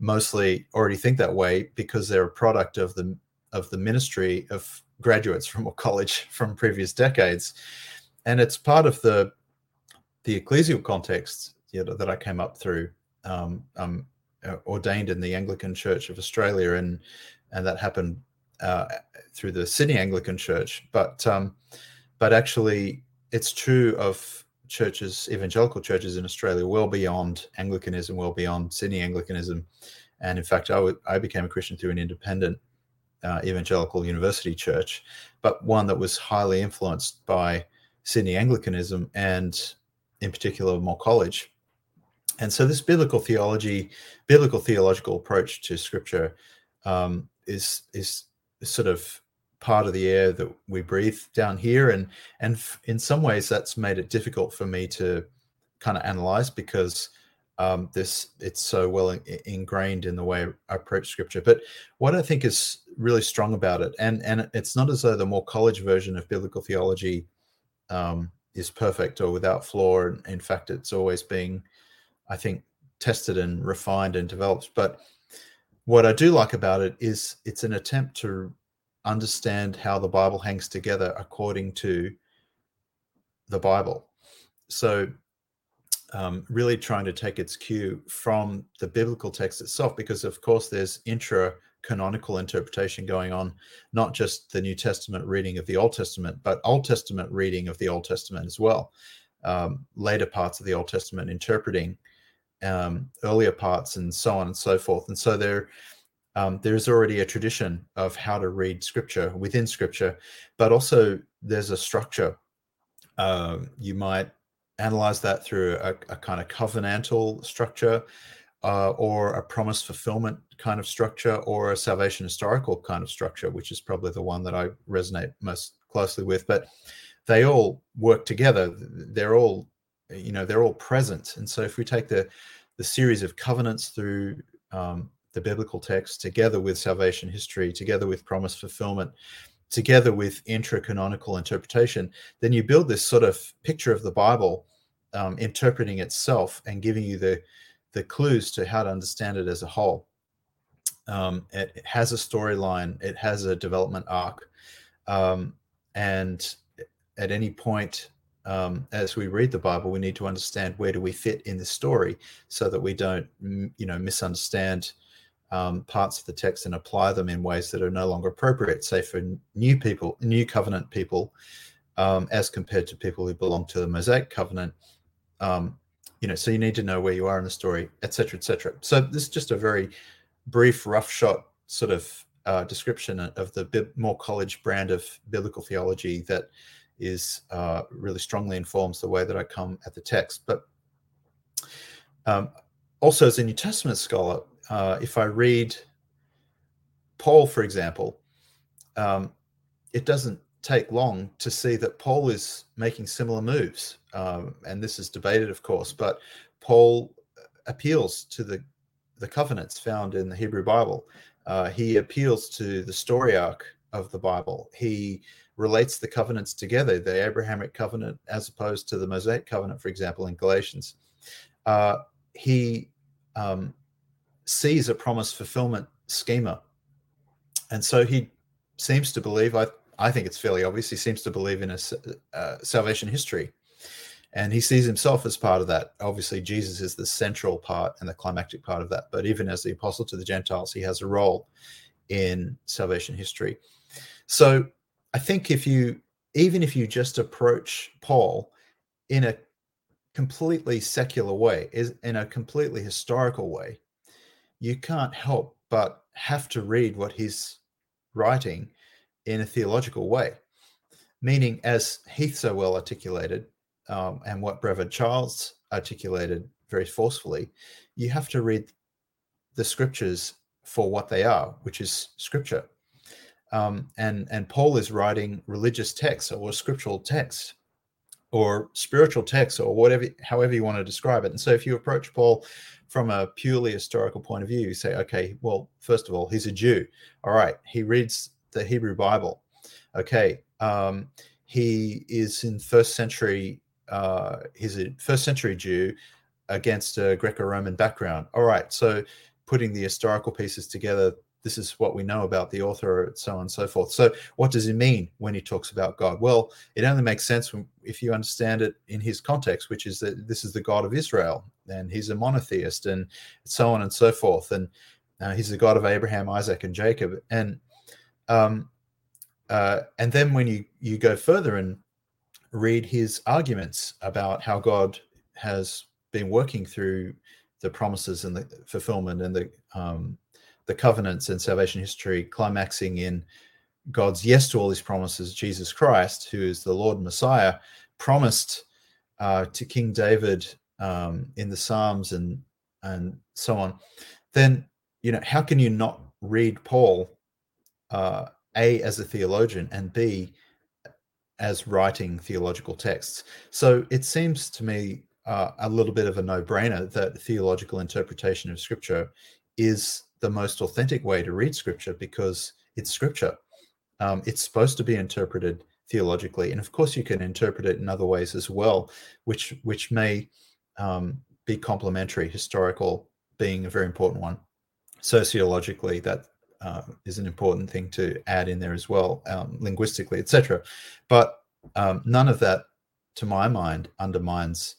mostly already think that way because they're a product of the of the ministry of graduates from Moore College from previous decades. And it's part of the the ecclesial context, you know, that I came up through. Um, I'm ordained in the Anglican Church of Australia, and and that happened Uh, through the Sydney Anglican Church, but um, but actually it's true of churches, evangelical churches in Australia, well beyond Anglicanism, well beyond Sydney Anglicanism. And in fact, I, w- I became a Christian through an independent uh, evangelical university church, but one that was highly influenced by Sydney Anglicanism and in particular Moore College. And so this biblical theology, biblical theological approach to Scripture um, is is sort of part of the air that we breathe down here. And, and f- in some ways that's made it difficult for me to kind of analyze because um, this it's so well in- ingrained in the way I approach Scripture. But what I think is really strong about it, and, and it's not as though the Moore College version of biblical theology um, is perfect or without flaw. In fact, it's always being, I think, tested and refined and developed. But what I do like about it is it's an attempt to understand how the Bible hangs together according to the Bible. So um, really trying to take its cue from the biblical text itself, because of course there's intra-canonical interpretation going on, not just the New Testament reading of the Old Testament, but Old Testament reading of the Old Testament as well. Um, later parts of the Old Testament interpreting Um, earlier parts and so on and so forth. And so there, um, there's already a tradition of how to read Scripture within Scripture, but also there's a structure. Uh, you might analyze that through a, a kind of covenantal structure uh, or a promise fulfillment kind of structure or a salvation historical kind of structure, which is probably the one that I resonate most closely with. But they all work together. They're all you know, they're all present. And so if we take the, the series of covenants through um, the biblical text, together with salvation history, together with promise fulfillment, together with intra-canonical interpretation, then you build this sort of picture of the Bible um, interpreting itself and giving you the, the clues to how to understand it as a whole. Um, it, it has a storyline. It has a development arc. Um, and at any point, Um, as we read the Bible, we need to understand where do we fit in the story so that we don't, you know, misunderstand um, parts of the text and apply them in ways that are no longer appropriate, say for new people, new covenant people, um, as compared to people who belong to the Mosaic covenant. Um, you know, so you need to know where you are in the story, et cetera, et cetera. So this is just a very brief, rough shot sort of uh, description of the Bib- Moore College brand of biblical theology that is uh, really strongly informs the way that I come at the text. But um, also as a New Testament scholar, uh, if I read Paul, for example, um, it doesn't take long to see that Paul is making similar moves. Um, and this is debated, of course, but Paul appeals to the, the covenants found in the Hebrew Bible. Uh, he appeals to the story arc of the Bible. He relates the covenants together, the Abrahamic covenant as opposed to the Mosaic covenant, for example, in Galatians. Uh, he um, sees a promise fulfillment schema. And so he seems to believe, I, I think it's fairly obvious, he seems to believe in a uh, salvation history. And he sees himself as part of that. Obviously, Jesus is the central part and the climactic part of that. But even as the apostle to the Gentiles, he has a role in salvation history. So I think if you, even if you just approach Paul in a completely secular way, is in a completely historical way, you can't help but have to read what he's writing in a theological way. Meaning, as Heath so well articulated, Um, and what Brevard Childs articulated very forcefully, you have to read the scriptures for what they are, which is scripture. Um, and, and Paul is writing religious texts or scriptural texts or spiritual texts or whatever, however you want to describe it. And so if you approach Paul from a purely historical point of view, you say, okay, well, first of all, he's a Jew. All right, he reads the Hebrew Bible. Okay, um, he is in first century Uh, he's a first century Jew against a Greco-Roman background. All right, so putting the historical pieces together, this is what we know about the author, and so on and so forth. So what does he mean when he talks about God? Well, it only makes sense when, if you understand it in his context, which is that this is the God of Israel, and he's a monotheist, and so on and so forth. And uh, he's the God of Abraham, Isaac, and Jacob. And um, uh, and then when you, you go further and read his arguments about how God has been working through the promises and the fulfillment and the um, the covenants and salvation history, climaxing in God's yes to all his promises. Jesus Christ, who is the Lord and Messiah, promised uh, to King David um, in the Psalms and and so on. Then, you know, how can you not read Paul uh, A, as a theologian, and B, as writing theological texts? So it seems to me uh, a little bit of a no-brainer that theological interpretation of Scripture is the most authentic way to read Scripture, because it's Scripture. Um, it's supposed to be interpreted theologically, and of course you can interpret it in other ways as well, which which may um, be complementary. Historical being a very important one. Sociologically, that. Uh, is an important thing to add in there as well, um, linguistically, et cetera. But um, none of that, to my mind, undermines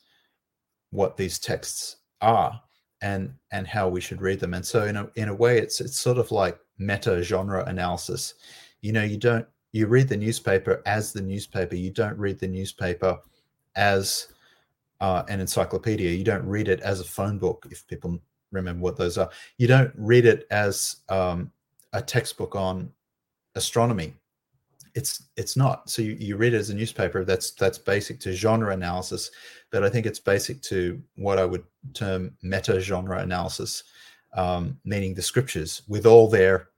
what these texts are and and how we should read them. And so, in a in a way, it's it's sort of like meta genre analysis. You know, you don't you read the newspaper as the newspaper. You don't read the newspaper as uh, an encyclopedia. You don't read it as a phone book, if people remember what those are. You don't read it as um, a textbook on astronomy. It's it's not. So you, you read it as a newspaper. That's that's basic to genre analysis, but I think it's basic to what I would term meta-genre analysis, um, meaning the scriptures with all their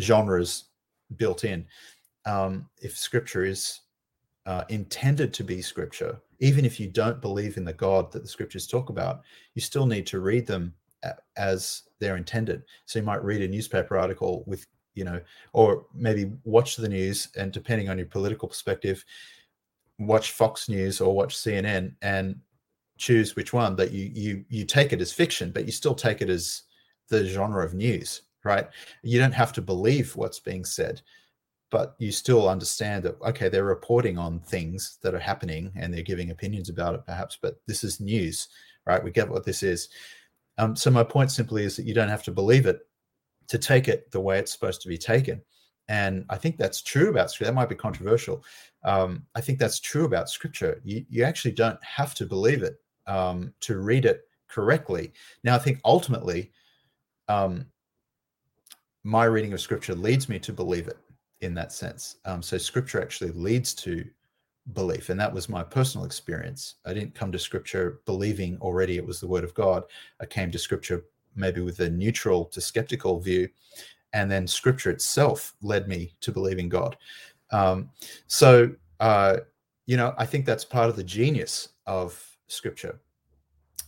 genres built in. Um, if scripture is uh, intended to be scripture, even if you don't believe in the God that the scriptures talk about, you still need to read them as they're intended. So you might read a newspaper article with, you know, or maybe watch the news, and depending on your political perspective, watch Fox News or watch C N N and choose which one. But you you you take it as fiction, but you still take it as the genre of news, right? You don't have to believe what's being said, but you still understand that, okay, they're reporting on things that are happening and they're giving opinions about it perhaps, but this is news, right? We get what this is. Um, so my point simply is that you don't have to believe it to take it the way it's supposed to be taken. And I think that's true about Scripture. That might be controversial. Um, I think that's true about Scripture. You, you actually don't have to believe it um, to read it correctly. Now, I think ultimately um, my reading of Scripture leads me to believe it in that sense. Um, so Scripture actually leads to belief, and that was my personal experience. I didn't come to Scripture believing already it was the Word of God. I came to Scripture maybe with a neutral to skeptical view, and then Scripture itself led me to believe in God. Um, so, uh, you know, I think that's part of the genius of Scripture,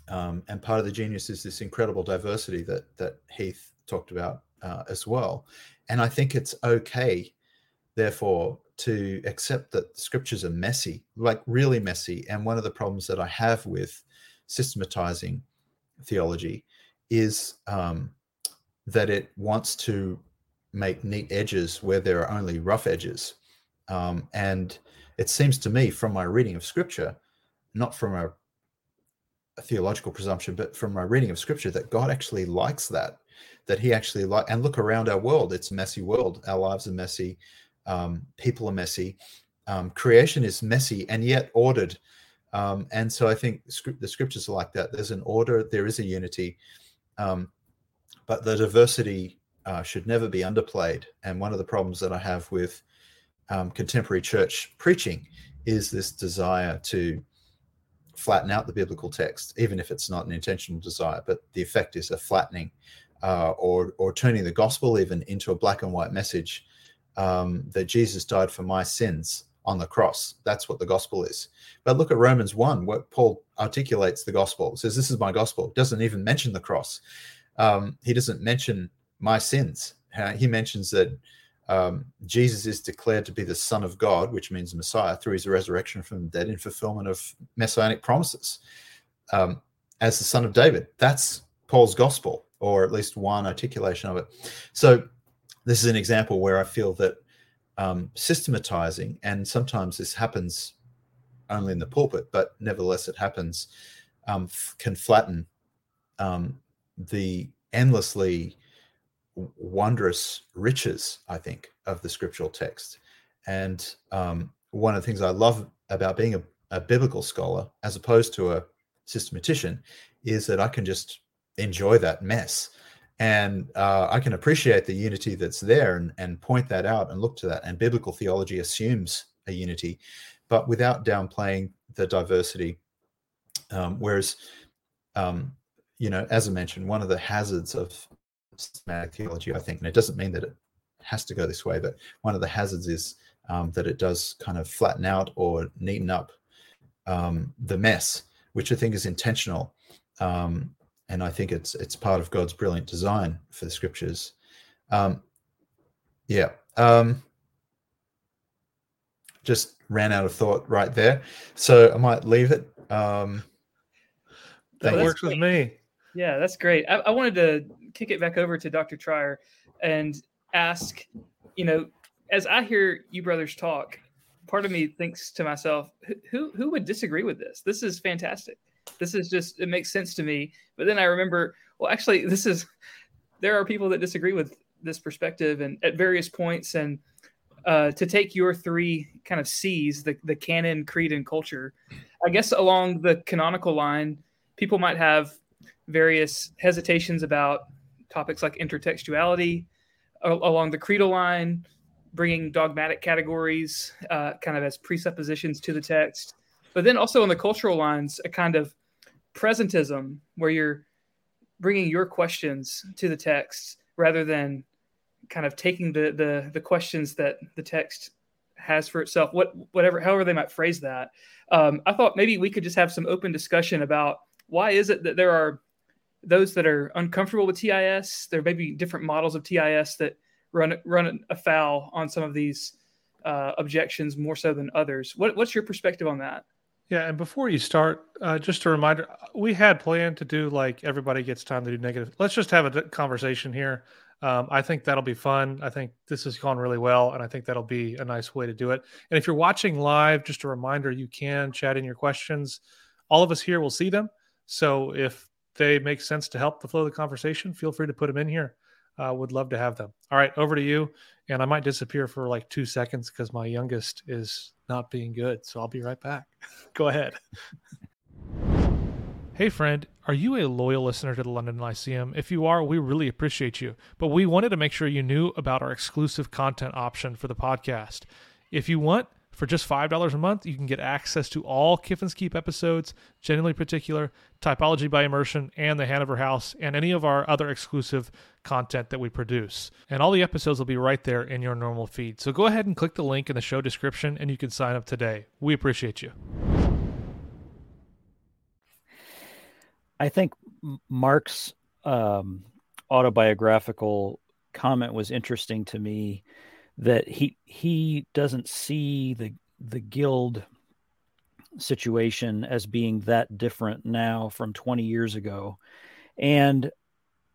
um, and part of the genius is this incredible diversity that that Heath talked about uh, as well. And I think it's okay, therefore, to accept that the scriptures are messy, like really messy. And one of the problems that I have with systematizing theology is um, that it wants to make neat edges where there are only rough edges. Um, and it seems to me from my reading of Scripture not from a, a theological presumption, but from a reading of scripture, that God actually likes that, that he actually like, and look around our world. It's a messy world. Our lives are messy. Um, people are messy. Um, creation is messy and yet ordered. Um, and so I think script, the scriptures are like that. There's an order, there is a unity, um, but the diversity uh, should never be underplayed. And one of the problems that I have with um, contemporary church preaching is this desire to flatten out the biblical text, even if it's not an intentional desire, but the effect is a flattening uh, or, or turning the gospel even into a black and white message um, that Jesus died for my sins on the cross. That's what the gospel is. But look at Romans one, what Paul articulates the gospel. It says, this is my gospel. It doesn't even mention the cross. Um, he doesn't mention my sins. He mentions that um, Jesus is declared to be the Son of God, which means Messiah, through his resurrection from the dead in fulfillment of messianic promises um, as the Son of David. That's Paul's gospel, or at least one articulation of it. So this is an example where I feel that Um, systematizing, and sometimes this happens only in the pulpit, but nevertheless it happens, um, f- can flatten um, the endlessly wondrous riches, I think, of the scriptural text. And um, one of the things I love about being a, a biblical scholar, as opposed to a systematician, is that I can just enjoy that mess. And uh, I can appreciate the unity that's there and, and point that out and look to that. And biblical theology assumes a unity, but without downplaying the diversity. Um, whereas, um, you know, as I mentioned, one of the hazards of systematic theology, I think, and it doesn't mean that it has to go this way, but one of the hazards is um, that it does kind of flatten out or neaten up um, the mess, which I think is intentional. Um, And I think it's it's part of God's brilliant design for the scriptures. Um, yeah. Um, just ran out of thought right there. So I might leave it. Um, that works with me. Yeah, that's great. I, I wanted to kick it back over to Doctor Trier and ask, you know, as I hear you brothers talk, part of me thinks to myself, who who would disagree with this? This is fantastic. This is just, it makes sense to me. But then I remember, well, actually, this is, there are people that disagree with this perspective and at various points. And uh, to take your three kind of C's, the, the canon, creed, and culture, I guess along the canonical line, people might have various hesitations about topics like intertextuality, a- along the creedal line, bringing dogmatic categories uh, kind of as presuppositions to the text. But then also on the cultural lines, a kind of presentism where you're bringing your questions to the text rather than kind of taking the the, the questions that the text has for itself, what whatever, however they might phrase that. Um, I thought maybe we could just have some open discussion about why is it that there are those that are uncomfortable with T I S? There may be different models of T I S that run run afoul on some of these uh, objections more so than others. What, what's your perspective on that? Yeah, and before you start, uh, just a reminder, we had planned to do like everybody gets time to do negative. Let's just have a conversation here. Um, I think that'll be fun. I think this has gone really well, and I think that'll be a nice way to do it. And if you're watching live, just a reminder, you can chat in your questions. All of us here will see them. So if they make sense to help the flow of the conversation, feel free to put them in here. Uh, would love to have them. All right, over to you. And I might disappear for like two seconds because my youngest is not being good. So I'll be right back. Go ahead. Hey, friend, are you a loyal listener to the London Lyceum? If you are, we really appreciate you. But we wanted to make sure you knew about our exclusive content option for the podcast. If you want, for just five dollars a month, you can get access to all Kiffin's Keep episodes, Genuinely Particular, Typology by Immersion, and the Hanover House, and any of our other exclusive content that we produce. And all the episodes will be right there in your normal feed. So go ahead and click the link in the show description, and you can sign up today. We appreciate you. I think Mark's um, autobiographical comment was interesting to me, that he he doesn't see the the guild situation as being that different now from twenty years ago. And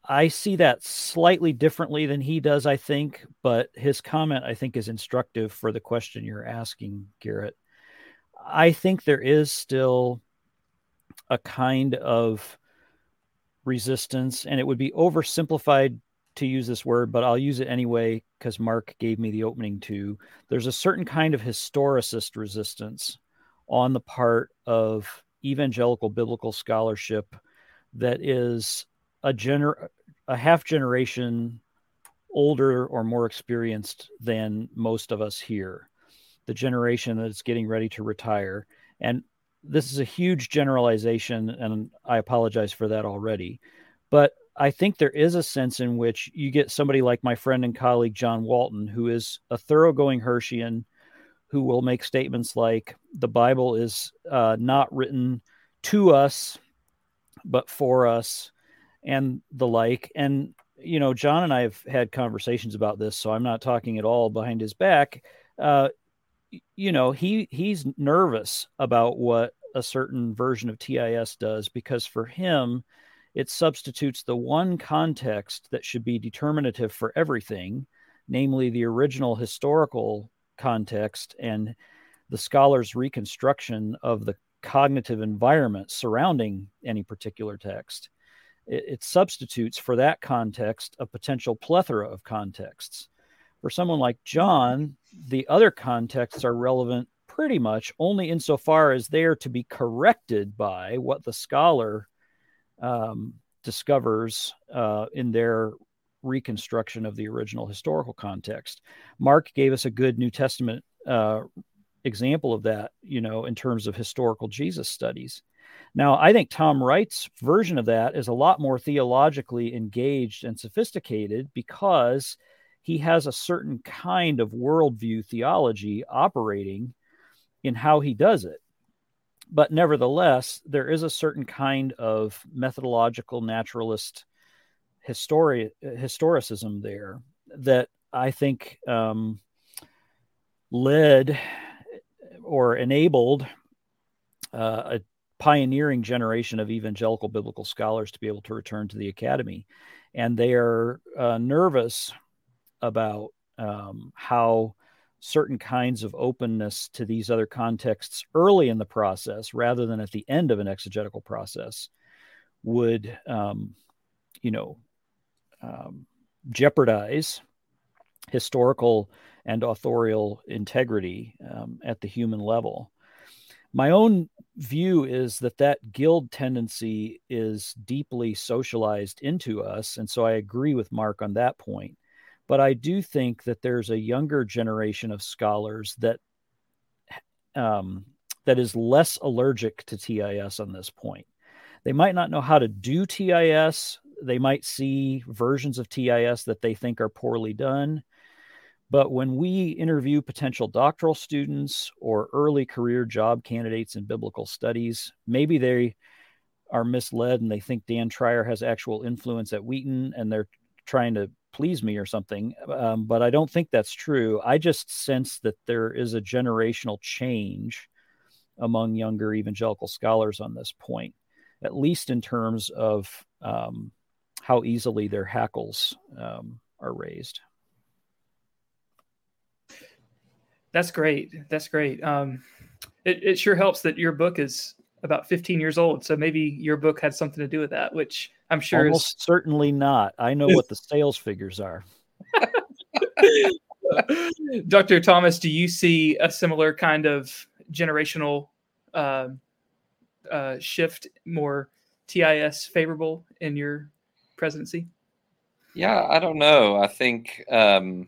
I see that slightly differently than he does, I think, but his comment, I think, is instructive for the question you're asking, Garrett. I think there is still a kind of resistance, and it would be oversimplified to use this word, but I'll use it anyway because Mark gave me the opening to. There's a certain kind of historicist resistance on the part of evangelical biblical scholarship that is a gener- a half generation older or more experienced than most of us here, the generation that's getting ready to retire. And this is a huge generalization, and I apologize for that already, but I think there is a sense in which you get somebody like my friend and colleague, John Walton, who is a thoroughgoing Hersheyan, who will make statements like the Bible is uh, not written to us, but for us and the like. And, you know, John and I have had conversations about this, so I'm not talking at all behind his back. Uh, you know, he he's nervous about what a certain version of T I S does, because for him, it substitutes the one context that should be determinative for everything, namely the original historical context and the scholar's reconstruction of the cognitive environment surrounding any particular text. It, it substitutes for that context a potential plethora of contexts. For someone like John, the other contexts are relevant pretty much only insofar as they are to be corrected by what the scholar Um, discovers uh, in their reconstruction of the original historical context. Mark gave us a good New Testament uh, example of that, you know, in terms of historical Jesus studies. Now, I think Tom Wright's version of that is a lot more theologically engaged and sophisticated, because he has a certain kind of worldview theology operating in how he does it. But nevertheless, there is a certain kind of methodological naturalist histori- historicism there that I think um, led or enabled uh, a pioneering generation of evangelical biblical scholars to be able to return to the academy. And they are uh, nervous about um, how certain kinds of openness to these other contexts early in the process, rather than at the end of an exegetical process, would, um, you know, um, jeopardize historical and authorial integrity um, at the human level. My own view is that that guild tendency is deeply socialized into us. And so I agree with Mark on that point. But I do think that there's a younger generation of scholars that um, that is less allergic to T I S on this point. They might not know how to do T I S. They might see versions of T I S that they think are poorly done. But when we interview potential doctoral students or early career job candidates in biblical studies, maybe they are misled and they think Dan Trier has actual influence at Wheaton and they're trying to please me or something, um, but I don't think that's true. I just sense that there is a generational change among younger evangelical scholars on this point, at least in terms of um, how easily their hackles um, are raised. That's great. That's great. Um, it, it sure helps that your book is about fifteen years old. So maybe your book had something to do with that, which I'm sure almost is... certainly not. I know what the sales figures are. Doctor Thomas, do you see a similar kind of generational uh, uh, shift, more T I S favorable in your presidency? Yeah, I don't know. I think um,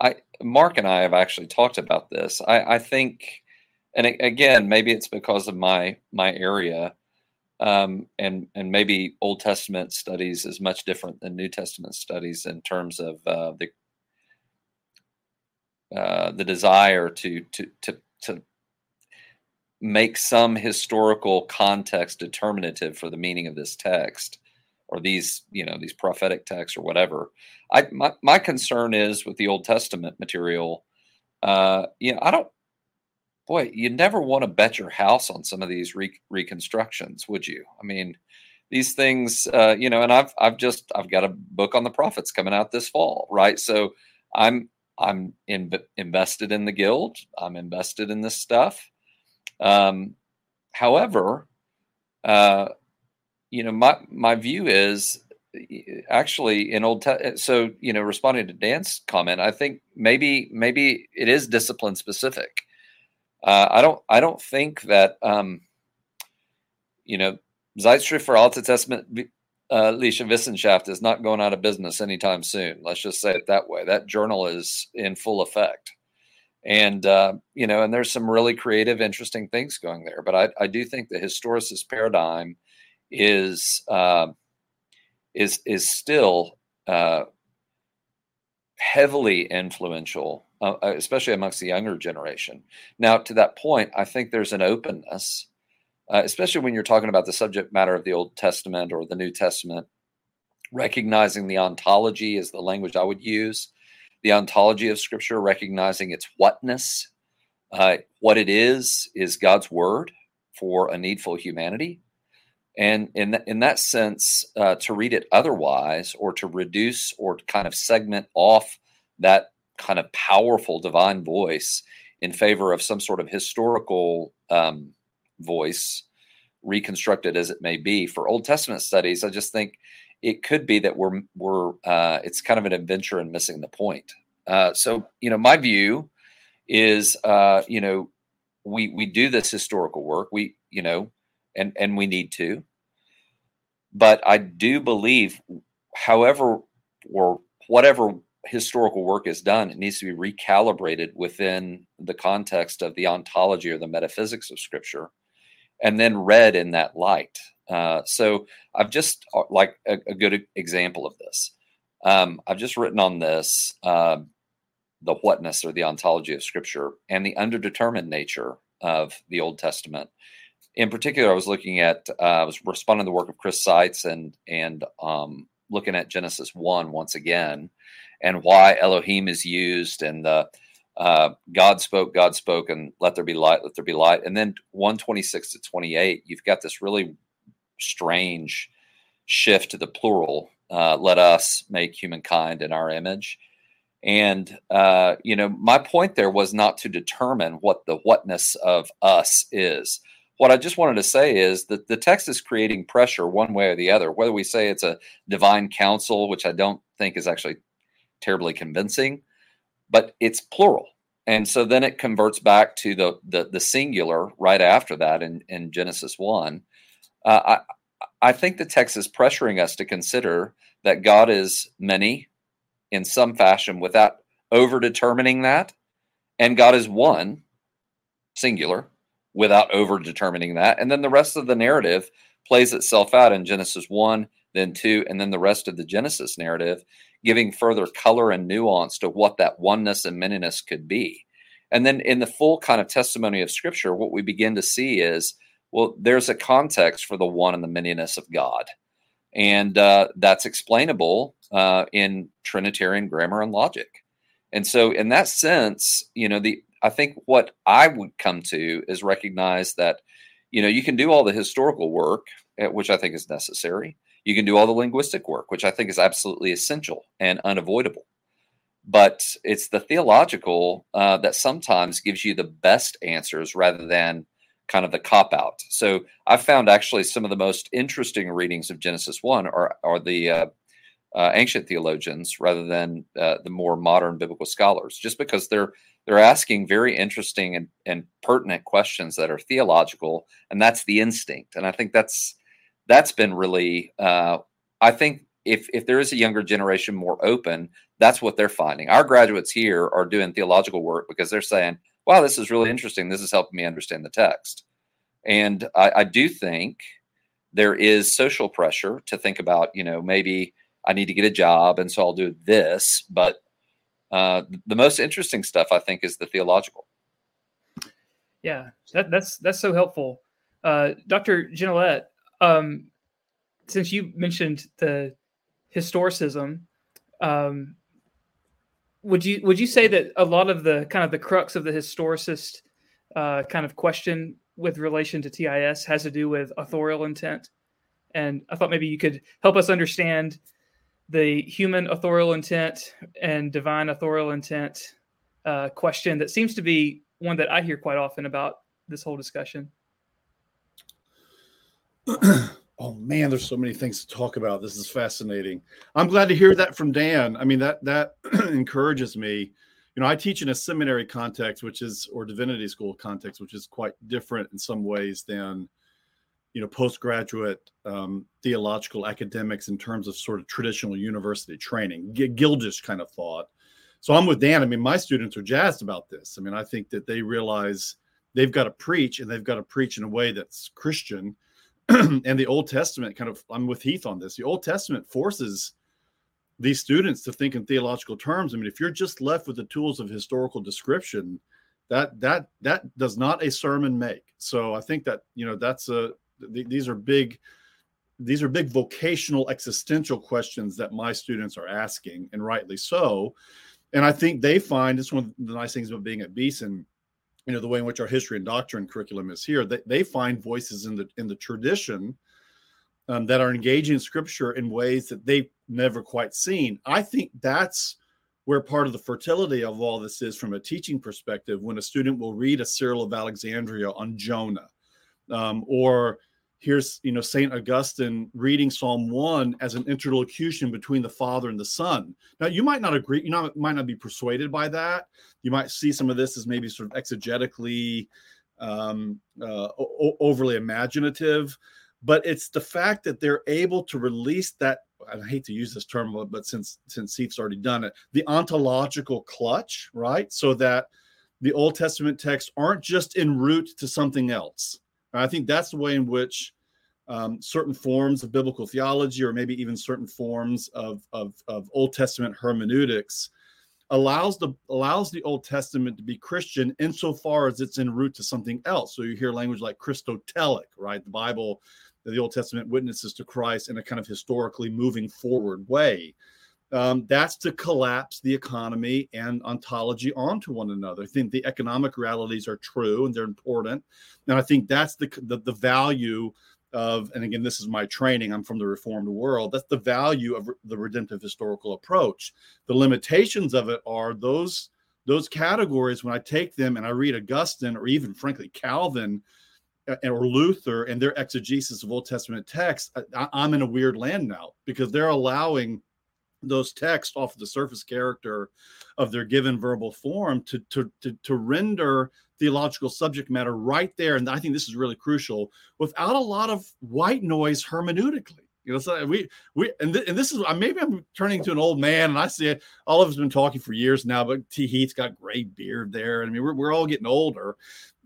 I Mark and I have actually talked about this. I, I think, and again, maybe it's because of my my area, um, and and maybe Old Testament studies is much different than New Testament studies in terms of uh, the uh, the desire to to to to make some historical context determinative for the meaning of this text or these you know these prophetic texts or whatever. I my my concern is with the Old Testament material. Uh, you know, I don't. Boy, you never want to bet your house on some of these re- reconstructions, would you? I mean, these things, uh, you know. And I've, I've just, I've got a book on the prophets coming out this fall, right? So I'm, I'm in, invested in the guild. I'm invested in this stuff. Um, however, uh, you know, my my view is actually in old. Te- so, you know, responding to Dan's comment, I think maybe maybe it is discipline specific. Uh, I don't I don't think that um, you know, Zeitschrift für Alte Testament uh, Wissenschaft is not going out of business anytime soon. Let's just say it that way. That journal is in full effect. And, uh, you know, and there's some really creative, interesting things going there. But I, I do think the historicist paradigm is uh, is is still uh, heavily influential, uh, especially amongst the younger generation. Now, to that point, I think there's an openness, uh, especially when you're talking about the subject matter of the Old Testament or the New Testament, recognizing the ontology is the language I would use. The ontology of Scripture, recognizing its whatness, uh, what it is, is God's word for a needful humanity. And in, th- in that sense, uh, to read it otherwise or to reduce or to kind of segment off that kind of powerful divine voice in favor of some sort of historical um, voice, reconstructed as it may be, for Old Testament studies, I just think it could be that we're we're uh, it's kind of an adventure in missing the point. Uh, so you know, my view is uh, you know we we do this historical work we you know and and we need to, but I do believe, however or whatever historical work is done, it needs to be recalibrated within the context of the ontology or the metaphysics of Scripture, and then read in that light. Uh, so I've just like a, a good example of this. Um, I've just written on this, uh, the whatness or the ontology of Scripture and the underdetermined nature of the Old Testament. In particular, I was looking at, uh, I was responding to the work of Chris Seitz and, and, um, looking at Genesis one once again, and why Elohim is used, and the, uh, God spoke, God spoke, and let there be light, let there be light. And then one twenty-six to twenty-eight, you've got this really strange shift to the plural, uh, let us make humankind in our image. And, uh, you know, my point there was not to determine what the whatness of us is. What I just wanted to say is that the text is creating pressure one way or the other, whether we say it's a divine counsel, which I don't think is actually terribly convincing, but it's plural. And so then it converts back to the, the, the singular right after that in, in Genesis one. Uh, I, I think the text is pressuring us to consider that God is many in some fashion without overdetermining that, and God is one, singular, without overdetermining that. And then the rest of the narrative plays itself out in Genesis one, then two, and then the rest of the Genesis narrative, giving further color and nuance to what that oneness and manyness could be. And then in the full kind of testimony of Scripture, what we begin to see is, well, there's a context for the one and the manyness of God. And uh, that's explainable uh, in Trinitarian grammar and logic. And so in that sense, you know, the I think what I would come to is recognize that, you know, you can do all the historical work, which I think is necessary. You can do all the linguistic work, which I think is absolutely essential and unavoidable. But it's the theological uh, that sometimes gives you the best answers rather than kind of the cop-out. So I found actually some of the most interesting readings of Genesis one are, are the uh, uh, ancient theologians rather than uh, the more modern biblical scholars, just because they're they're asking very interesting and, and pertinent questions that are theological, and that's the instinct. And I think that's that's been really, uh, I think if if there is a younger generation more open, that's what they're finding. Our graduates here are doing theological work because they're saying, wow, this is really interesting. This is helping me understand the text. And I, I do think there is social pressure to think about, you know, maybe I need to get a job, and so I'll do this. But uh, the most interesting stuff, I think, is the theological. Yeah, that, that's that's so helpful. Uh, Doctor Genelette, um, since you mentioned the historicism, um Would you would you say that a lot of the kind of the crux of the historicist uh, kind of question with relation to T I S has to do with authorial intent? And I thought maybe you could help us understand the human authorial intent and divine authorial intent uh, question that seems to be one that I hear quite often about this whole discussion. Oh, man, there's so many things to talk about. This is fascinating. I'm glad to hear that from Dan. I mean, that that encourages me. You know, I teach in a seminary context, which is, or divinity school context, which is quite different in some ways than, you know, postgraduate um, theological academics in terms of sort of traditional university training, G- Gildish kind of thought. So I'm with Dan. I mean, my students are jazzed about this. I mean, I think that they realize they've got to preach, and they've got to preach in a way that's Christian. And the Old Testament kind of, I'm with Heath on this. The Old Testament forces these students to think in theological terms. I mean, if you're just left with the tools of historical description, that that that does not a sermon make. So I think that, you know, that's a th- these are big these are big vocational existential questions that my students are asking, and rightly so. And I think they find it's one of the nice things about being at Beeson. You know, the way in which our history and doctrine curriculum is here, they, they find voices in the in the tradition um, that are engaging Scripture in ways that they've never quite seen. I think that's where part of the fertility of all this is from a teaching perspective, when a student will read a Cyril of Alexandria on Jonah, um, or here's, you know, Saint Augustine reading Psalm one as an interlocution between the Father and the Son. Now, you might not agree, you know, might not be persuaded by that. You might see some of this as maybe sort of exegetically um, uh, o- overly imaginative, but it's the fact that they're able to release that, I hate to use this term, but since since Heath's already done it, the ontological clutch, right? So that the Old Testament texts aren't just en route to something else. I think that's the way in which um, certain forms of biblical theology, or maybe even certain forms of, of, of Old Testament hermeneutics, allows the allows the Old Testament to be Christian insofar as it's en route to something else. So you hear language like Christotelic, right? The Bible, the Old Testament witnesses to Christ in a kind of historically moving forward way. Um, that's to collapse the economy and ontology onto one another. I think the economic realities are true and they're important. And I think that's the, the the value of, and again, this is my training, I'm from the Reformed world, that's the value of the redemptive historical approach. The limitations of it are those, those categories, when I take them and I read Augustine or even, frankly, Calvin or Luther and their exegesis of Old Testament texts, I, I'm in a weird land now, because they're allowing those texts off the surface character of their given verbal form to, to, to, to render theological subject matter right there. And I think this is really crucial, without a lot of white noise hermeneutically. You know, so we, we, and, th- and this is, maybe I'm turning to an old man, and I see it. All of us have been talking for years now, but T. Heath's got gray beard there. I mean, we're, we're all getting older.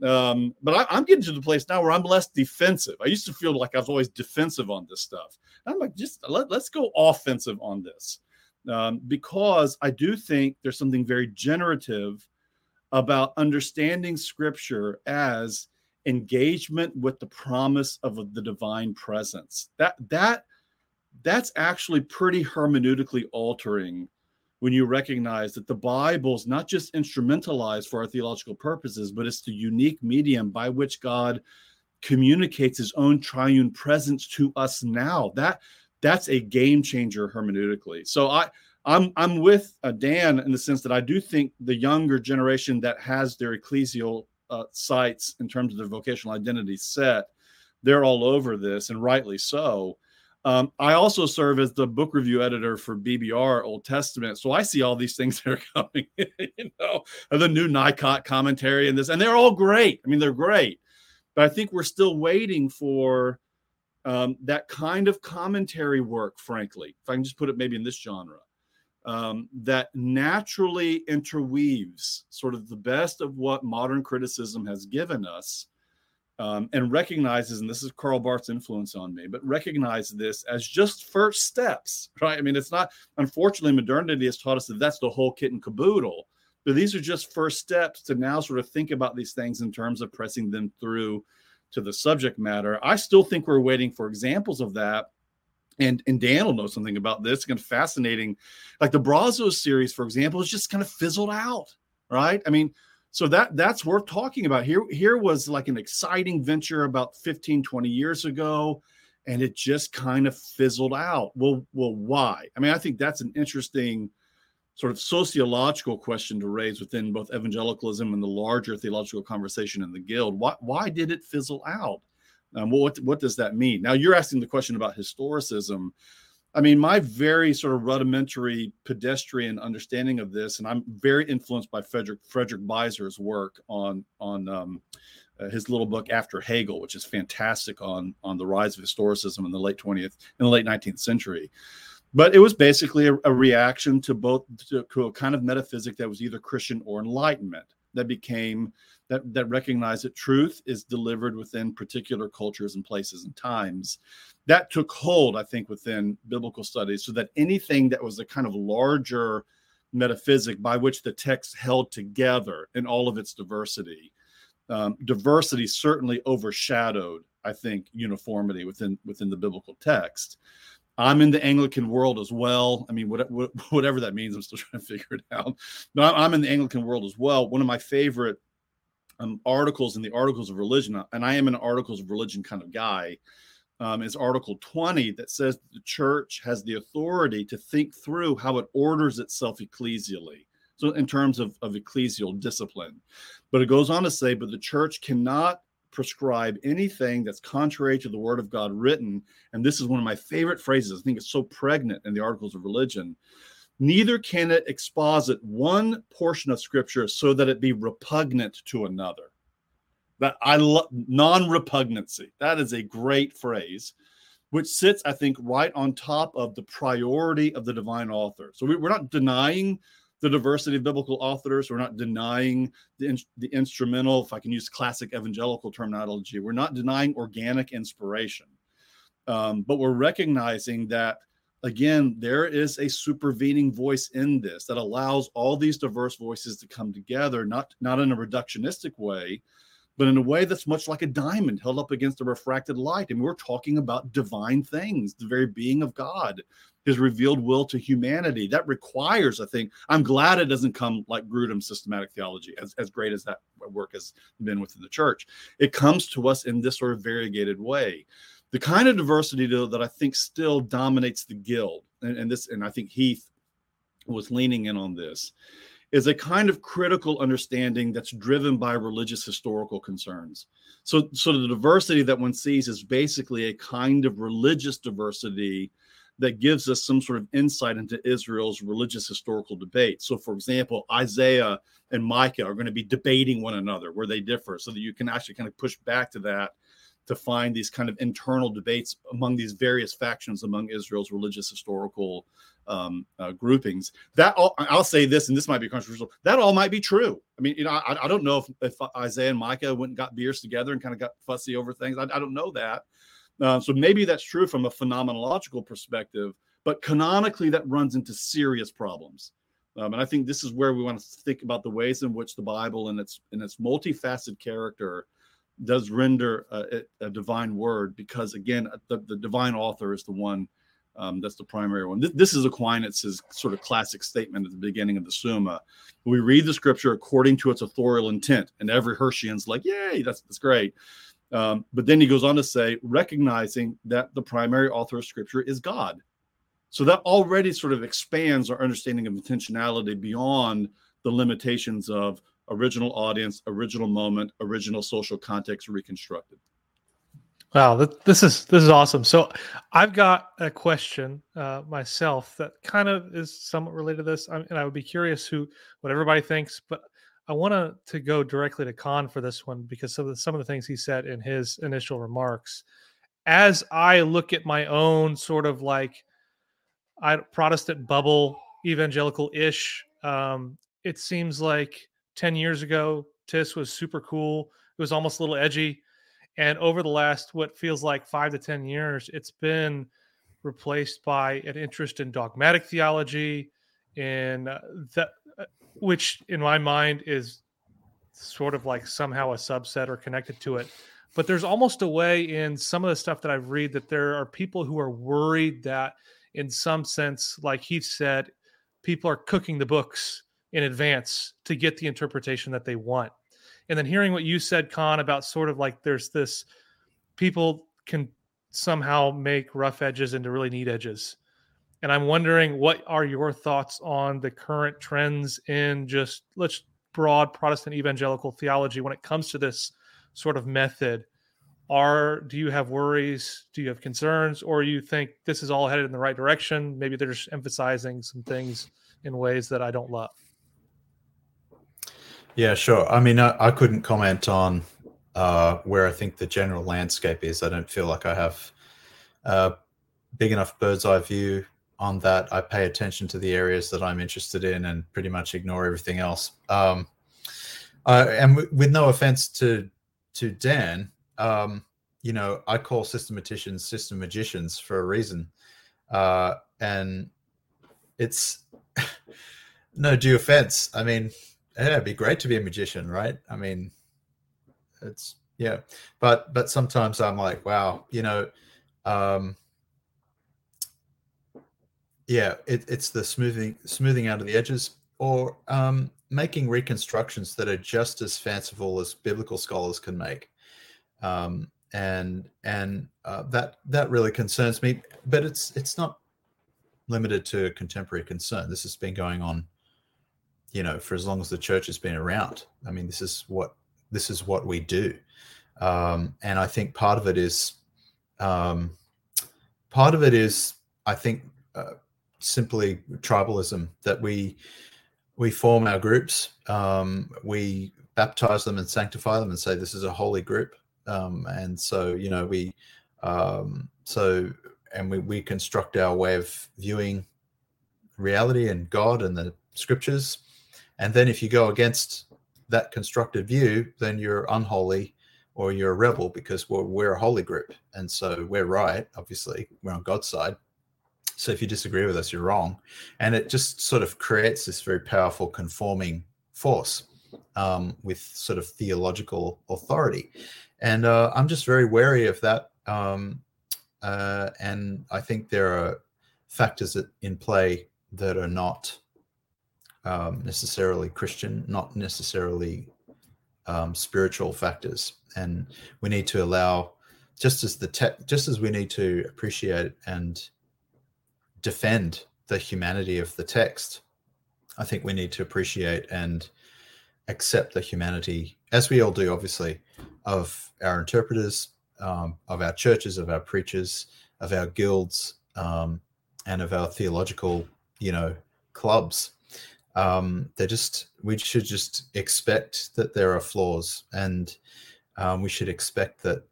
Um, but I, I'm getting to the place now where I'm less defensive. I used to feel like I was always defensive on this stuff. And I'm like, just let, let's go offensive on this. Um, because I do think there's something very generative about understanding Scripture as engagement with the promise of the divine presence. That that that's actually pretty hermeneutically altering when you recognize that the Bible's not just instrumentalized for our theological purposes, but it's the unique medium by which God communicates His own triune presence to us now. That That's a game changer hermeneutically. So I, I'm I'm with uh, Dan in the sense that I do think the younger generation that has their ecclesial uh, sites in terms of their vocational identity set, they're all over this, and rightly so. Um, I also serve as the book review editor for B B R Old Testament, so I see all these things that are coming, you know, the new Nycott commentary and this, and they're all great. I mean, they're great, but I think we're still waiting for Um, that kind of commentary work, frankly, if I can just put it maybe in this genre, um, that naturally interweaves sort of the best of what modern criticism has given us, um, and recognizes, and this is Karl Barth's influence on me, but recognize this as just first steps, right? I mean, it's not, unfortunately, modernity has taught us that that's the whole kit and caboodle, but these are just first steps to now sort of think about these things in terms of pressing them through to the subject matter. I still think we're waiting for examples of that. And, and Dan will know something about this. It's kind of fascinating. Like the Brazos series, for example, is just kind of fizzled out, right? I mean, so that that's worth talking about. Here, here was like an exciting venture about fifteen, twenty years ago, and it just kind of fizzled out. Well, well, why? I mean, I think that's an interesting sort of sociological question to raise within both evangelicalism and the larger theological conversation in the Guild. Why, why did it fizzle out? Um, what what does that mean? Now you're asking the question about historicism. I mean, my very sort of rudimentary pedestrian understanding of this, and I'm very influenced by Frederick Frederick Beiser's work on on um, uh, his little book After Hegel, which is fantastic on on the rise of historicism in the late twentieth in the late nineteenth century. But it was basically a, a reaction to both to, to a kind of metaphysic that was either Christian or Enlightenment that became that that recognized that truth is delivered within particular cultures and places and times. That took hold, I think, within biblical studies, so that anything that was a kind of larger metaphysic by which the text held together in all of its diversity, um, diversity certainly overshadowed, I think, uniformity within within the biblical text. I'm in the Anglican world as well. I mean, what, what, whatever that means, I'm still trying to figure it out. But I'm in the Anglican world as well. One of my favorite um, articles in the Articles of Religion, and I am an Articles of Religion kind of guy, Um, is Article twenty that says the church has the authority to think through how it orders itself ecclesially. So in terms of, of ecclesial discipline. But it goes on to say, but the church cannot prescribe anything that's contrary to the word of God written. And this is one of my favorite phrases. I think it's so pregnant in the Articles of Religion. Neither can it exposit one portion of Scripture so that it be repugnant to another. That I love non-repugnancy. That is a great phrase, which sits, I think, right on top of the priority of the divine author. So we, we're not denying the diversity of biblical authors. We're not denying the, the instrumental, if I can use classic evangelical terminology, we're not denying organic inspiration. Um, but we're recognizing that, again, there is a supervening voice in this that allows all these diverse voices to come together, not, not in a reductionistic way, but in a way that's much like a diamond held up against a refracted light. And we're talking about divine things, the very being of God, his revealed will to humanity. That requires, I think, I'm glad it doesn't come like Grudem's systematic theology, as, as great as that work has been within the church. It comes to us in this sort of variegated way. The kind of diversity, though, that I think still dominates the guild, and, and this, and I think Heath was leaning in on this, is a kind of critical understanding that's driven by religious historical concerns. So, so the diversity that one sees is basically a kind of religious diversity that gives us some sort of insight into Israel's religious historical debate. So, for example, Isaiah and Micah are going to be debating one another where they differ, so that you can actually kind of push back to that to find these kind of internal debates among these various factions among Israel's religious historical um, uh, groupings. That all, I'll say this, and this might be controversial, that all might be true. I mean, you know, I, I don't know if, if Isaiah and Micah went and got beers together and kind of got fussy over things. I, I don't know that. Uh, so maybe that's true from a phenomenological perspective, but canonically that runs into serious problems. Um, and I think this is where we want to think about the ways in which the Bible and its, and its multifaceted character does render a, a divine word, because again, the, the divine author is the one um, that's the primary one. This, this is Aquinas' sort of classic statement at the beginning of the Summa. We read the scripture according to its authorial intent, and every Herschean's like, yay, that's, that's great. Um, but then he goes on to say, recognizing that the primary author of scripture is God. So that already sort of expands our understanding of intentionality beyond the limitations of original audience, original moment, original social context reconstructed. Wow, that, this is this is awesome. So I've got a question uh, myself that kind of is somewhat related to this, I'm, and I would be curious who what everybody thinks, but I want to go directly to Khan for this one because of the, some of the things he said in his initial remarks. As I look at my own sort of like I, Protestant bubble, evangelical-ish, um, it seems like ten years ago, T I S was super cool. It was almost a little edgy. And over the last, what feels like five to ten years, it's been replaced by an interest in dogmatic theology, in uh, that, which in my mind is sort of like somehow a subset or connected to it. But there's almost a way in some of the stuff that I've read that there are people who are worried that in some sense, like Heath said, people are cooking the books in advance to get the interpretation that they want. And then hearing what you said, Khan, about sort of like there's this, people can somehow make rough edges into really neat edges. And I'm wondering, what are your thoughts on the current trends in just let's broad Protestant evangelical theology when it comes to this sort of method? Are do you have worries? Do you have concerns? Or you think this is all headed in the right direction? Maybe they're just emphasizing some things in ways that I don't love. Yeah, sure. I mean, I, I couldn't comment on uh, where I think the general landscape is. I don't feel like I have a big enough bird's eye view on that. I pay attention to the areas that I'm interested in and pretty much ignore everything else. Um, I, and w- with no offense to to Dan, Um, you know, I call systematicians system magicians for a reason. Uh, and it's no due offense. I mean, yeah, it'd be great to be a magician, right? I mean, it's, yeah. But, but sometimes I'm like, wow, you know, um, yeah, it, it's the smoothing, smoothing out of the edges or um, making reconstructions that are just as fanciful as biblical scholars can make. Um, and, and, uh, that, that really concerns me, but it's, it's not limited to contemporary concern. This has been going on, you know, for as long as the church has been around. I mean, this is what, this is what we do. Um, and I think part of it is, um, part of it is, I think, uh, simply tribalism, that we, we form our groups, um, we baptize them and sanctify them and say, this is a holy group. Um, and so, you know, we, um, so, and we, we construct our way of viewing reality and God and the scriptures. And then if you go against that constructed view, then you're unholy or you're a rebel, because we're, we're a holy group. And so we're right, obviously, we're on God's side. So if you disagree with us, you're wrong. And it just sort of creates this very powerful conforming force um, with sort of theological authority. And uh, I'm just very wary of that. Um, uh, and I think there are factors that, in play that are not um, necessarily Christian, not necessarily um, spiritual factors. And we need to allow, just as the te- just as we need to appreciate and defend the humanity of the text, I think we need to appreciate and accept the humanity, as we all do, obviously, of our interpreters, um, of our churches, of our preachers, of our guilds, um, and of our theological, you know, clubs. Um, they're just, we should just expect that there are flaws, and um, we should expect that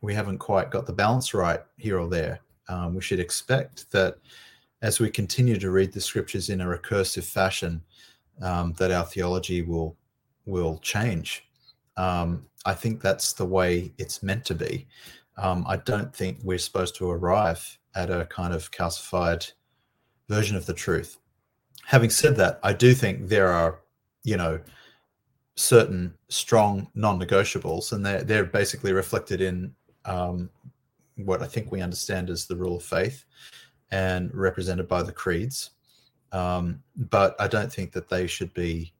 we haven't quite got the balance right here or there. Um, we should expect that as we continue to read the scriptures in a recursive fashion, um, that our theology will will change. Um, I think that's the way it's meant to be. Um, I don't think we're supposed to arrive at a kind of calcified version of the truth. Having said that, I do think there are, you know, certain strong non-negotiables, and they're, they're basically reflected in um, what I think we understand as the rule of faith and represented by the creeds. Um, but I don't think that they should be,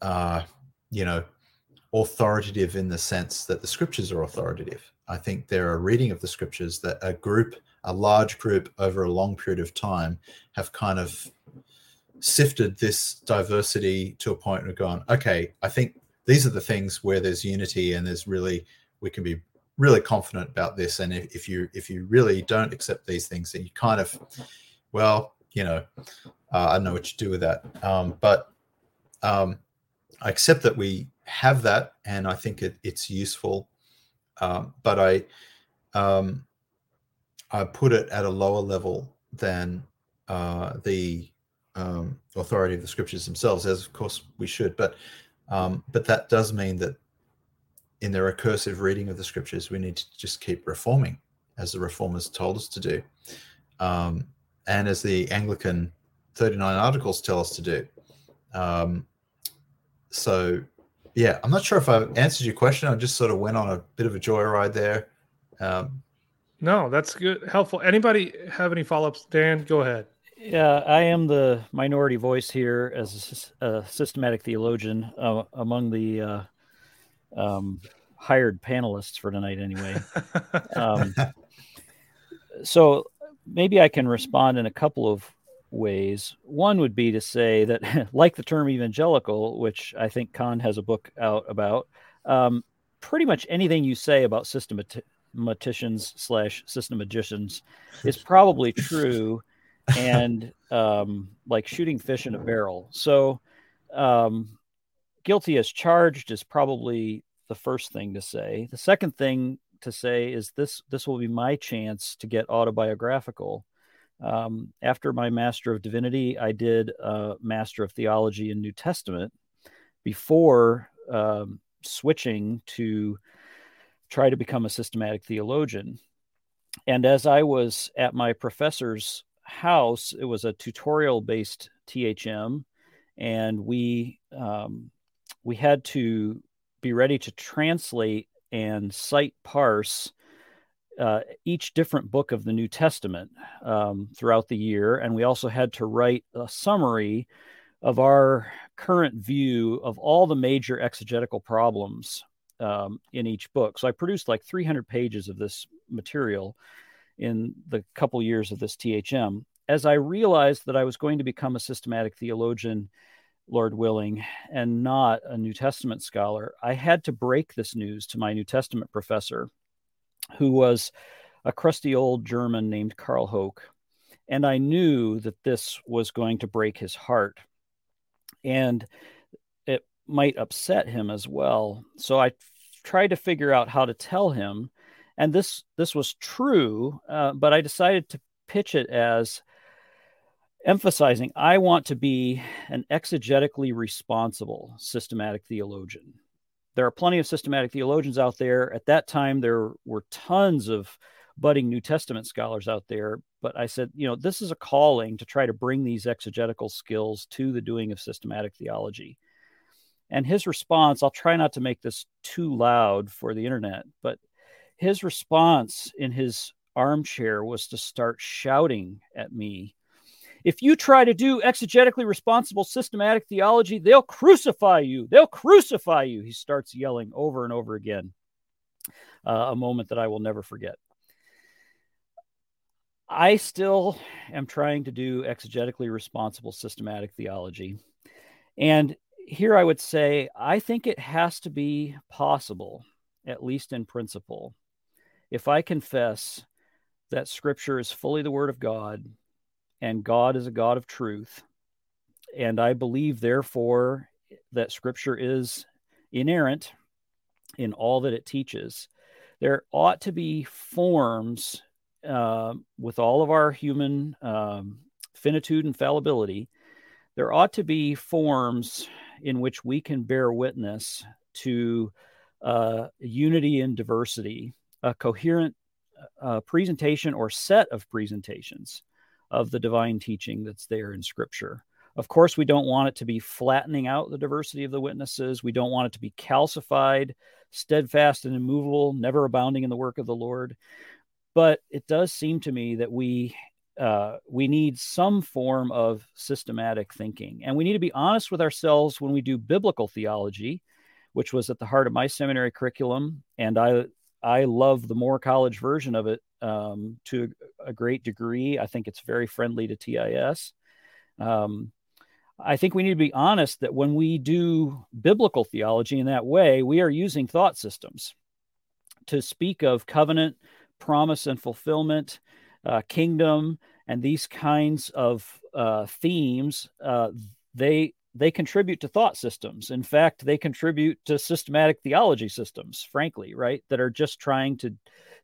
uh, you know, authoritative in the sense that the scriptures are authoritative. I think there are reading of the scriptures that a group, a large group over a long period of time have kind of sifted this diversity to a point where gone, okay, I think these are the things where there's unity and there's really, we can be really confident about this. And if, if you, if you really don't accept these things, then you kind of, well, you know, uh, I don't know what you do with that. Um, but um, I accept that we have that, and I think it, it's useful, um, but I um, I put it at a lower level than uh, the um, authority of the scriptures themselves, as of course we should. But um, but that does mean that in the recursive reading of the scriptures, we need to just keep reforming, as the reformers told us to do, um, and as the Anglican thirty-nine Articles tell us to do. Um, so. Yeah, I'm not sure if I've answered your question. I just sort of went on a bit of a joyride there. Um, no, that's good, helpful. Anybody have any follow-ups? Dan, go ahead. Yeah, I am the minority voice here as a systematic theologian uh, among the uh, um, hired panelists for tonight anyway. um, so maybe I can respond in a couple of ways. One would be to say that, like the term evangelical, which I think Kahn has a book out about, um, pretty much anything you say about systematicians slash system magicians is probably true. And um, like shooting fish in a barrel. So um, guilty as charged is probably the first thing to say. The second thing to say is this, this will be my chance to get autobiographical. Um, after my Master of Divinity, I did a Master of Theology in New Testament before um, switching to try to become a systematic theologian. And as I was at my professor's house, it was a tutorial-based T H M, and we um, we had to be ready to translate and cite parse uh, each different book of the New Testament um, throughout the year, and we also had to write a summary of our current view of all the major exegetical problems um, in each book. So I produced like three hundred pages of this material in the couple years of this T H M. As I realized that I was going to become a systematic theologian, Lord willing, and not a New Testament scholar, I had to break this news to my New Testament professor, who was a crusty old German named Karl Hoch. And I knew that this was going to break his heart, and it might upset him as well. So I f- tried to figure out how to tell him. And this this was true, uh, but I decided to pitch it as emphasizing, I want to be an exegetically responsible systematic theologian. There are plenty of systematic theologians out there. At that time, there were tons of budding New Testament scholars out there. But I said, you know, this is a calling to try to bring these exegetical skills to the doing of systematic theology. And his response, I'll try not to make this too loud for the internet, but his response in his armchair was to start shouting at me, "If you try to do exegetically responsible systematic theology, they'll crucify you. They'll crucify you." He starts yelling over and over again, uh, a moment that I will never forget. I still am trying to do exegetically responsible systematic theology. And here I would say, I think it has to be possible, at least in principle, if I confess that Scripture is fully the Word of God, and God is a God of truth, and I believe, therefore, that Scripture is inerrant in all that it teaches, there ought to be forms uh, with all of our human um, finitude and fallibility, there ought to be forms in which we can bear witness to uh, unity and diversity, a coherent uh, presentation or set of presentations of the divine teaching that's there in Scripture. Of course, we don't want it to be flattening out the diversity of the witnesses. We don't want it to be calcified, steadfast and immovable, never abounding in the work of the Lord. But it does seem to me that we uh, we need some form of systematic thinking. And we need to be honest with ourselves when we do biblical theology, which was at the heart of my seminary curriculum. And I I love the Moore College version of it um, to a great degree. I think it's very friendly to T I S. Um, I think we need to be honest that when we do biblical theology in that way, we are using thought systems to speak of covenant, promise and fulfillment, uh, kingdom, and these kinds of uh, themes. Uh, they They contribute to thought systems. In fact, they contribute to systematic theology systems, frankly, right, that are just trying to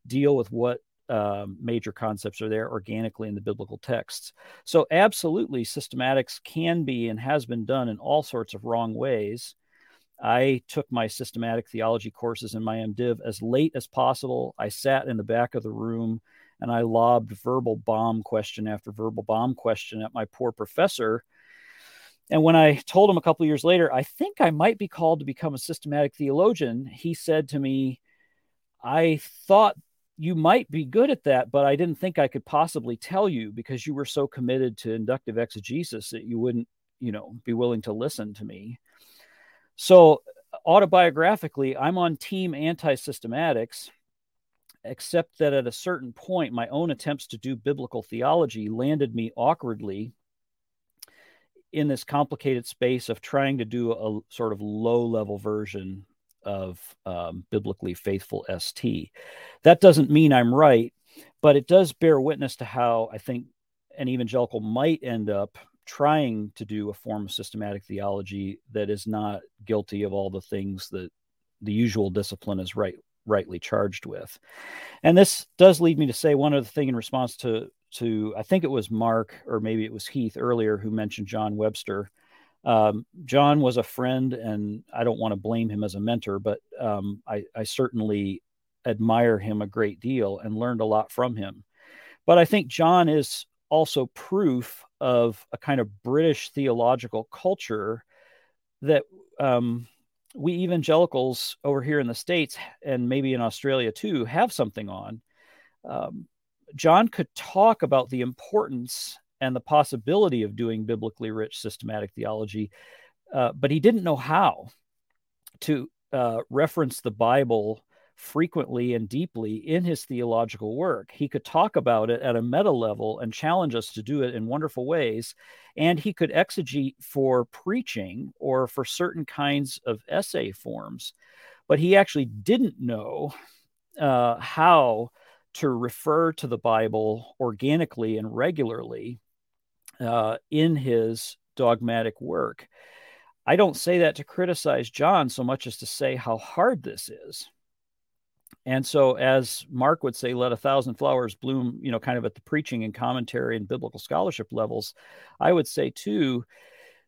deal with what um, major concepts are there organically in the biblical texts. So absolutely, systematics can be and has been done in all sorts of wrong ways. I took my systematic theology courses in my MDiv as late as possible. I sat in the back of the room and I lobbed verbal bomb question after verbal bomb question at my poor professor. And when I told him a couple of years later, I think I might be called to become a systematic theologian, he said to me, "I thought you might be good at that, but I didn't think I could possibly tell you because you were so committed to inductive exegesis that you wouldn't, you know, be willing to listen to me." So autobiographically, I'm on team anti-systematics, except that at a certain point, my own attempts to do biblical theology landed me awkwardly in this complicated space of trying to do a sort of low-level version of um, biblically faithful S T. That doesn't mean I'm right, but it does bear witness to how I think an evangelical might end up trying to do a form of systematic theology that is not guilty of all the things that the usual discipline is right, rightly charged with. And this does lead me to say one other thing in response to, to I think it was Mark, or maybe it was Heath earlier, who mentioned John Webster. Um, John was a friend, and I don't want to blame him as a mentor, but um, I, I certainly admire him a great deal and learned a lot from him. But I think John is also proof of a kind of British theological culture that um, we evangelicals over here in the States, and maybe in Australia too, have something on. Um, John could talk about the importance and the possibility of doing biblically rich systematic theology, uh, but he didn't know how to uh, reference the Bible frequently and deeply in his theological work. He could talk about it at a meta level and challenge us to do it in wonderful ways, and he could exegete for preaching or for certain kinds of essay forms, but he actually didn't know uh, how to refer to the Bible organically and regularly uh, in his dogmatic work. I don't say that to criticize John so much as to say how hard this is. And so, as Mark would say, let a thousand flowers bloom, you know, kind of at the preaching and commentary and biblical scholarship levels, I would say, too,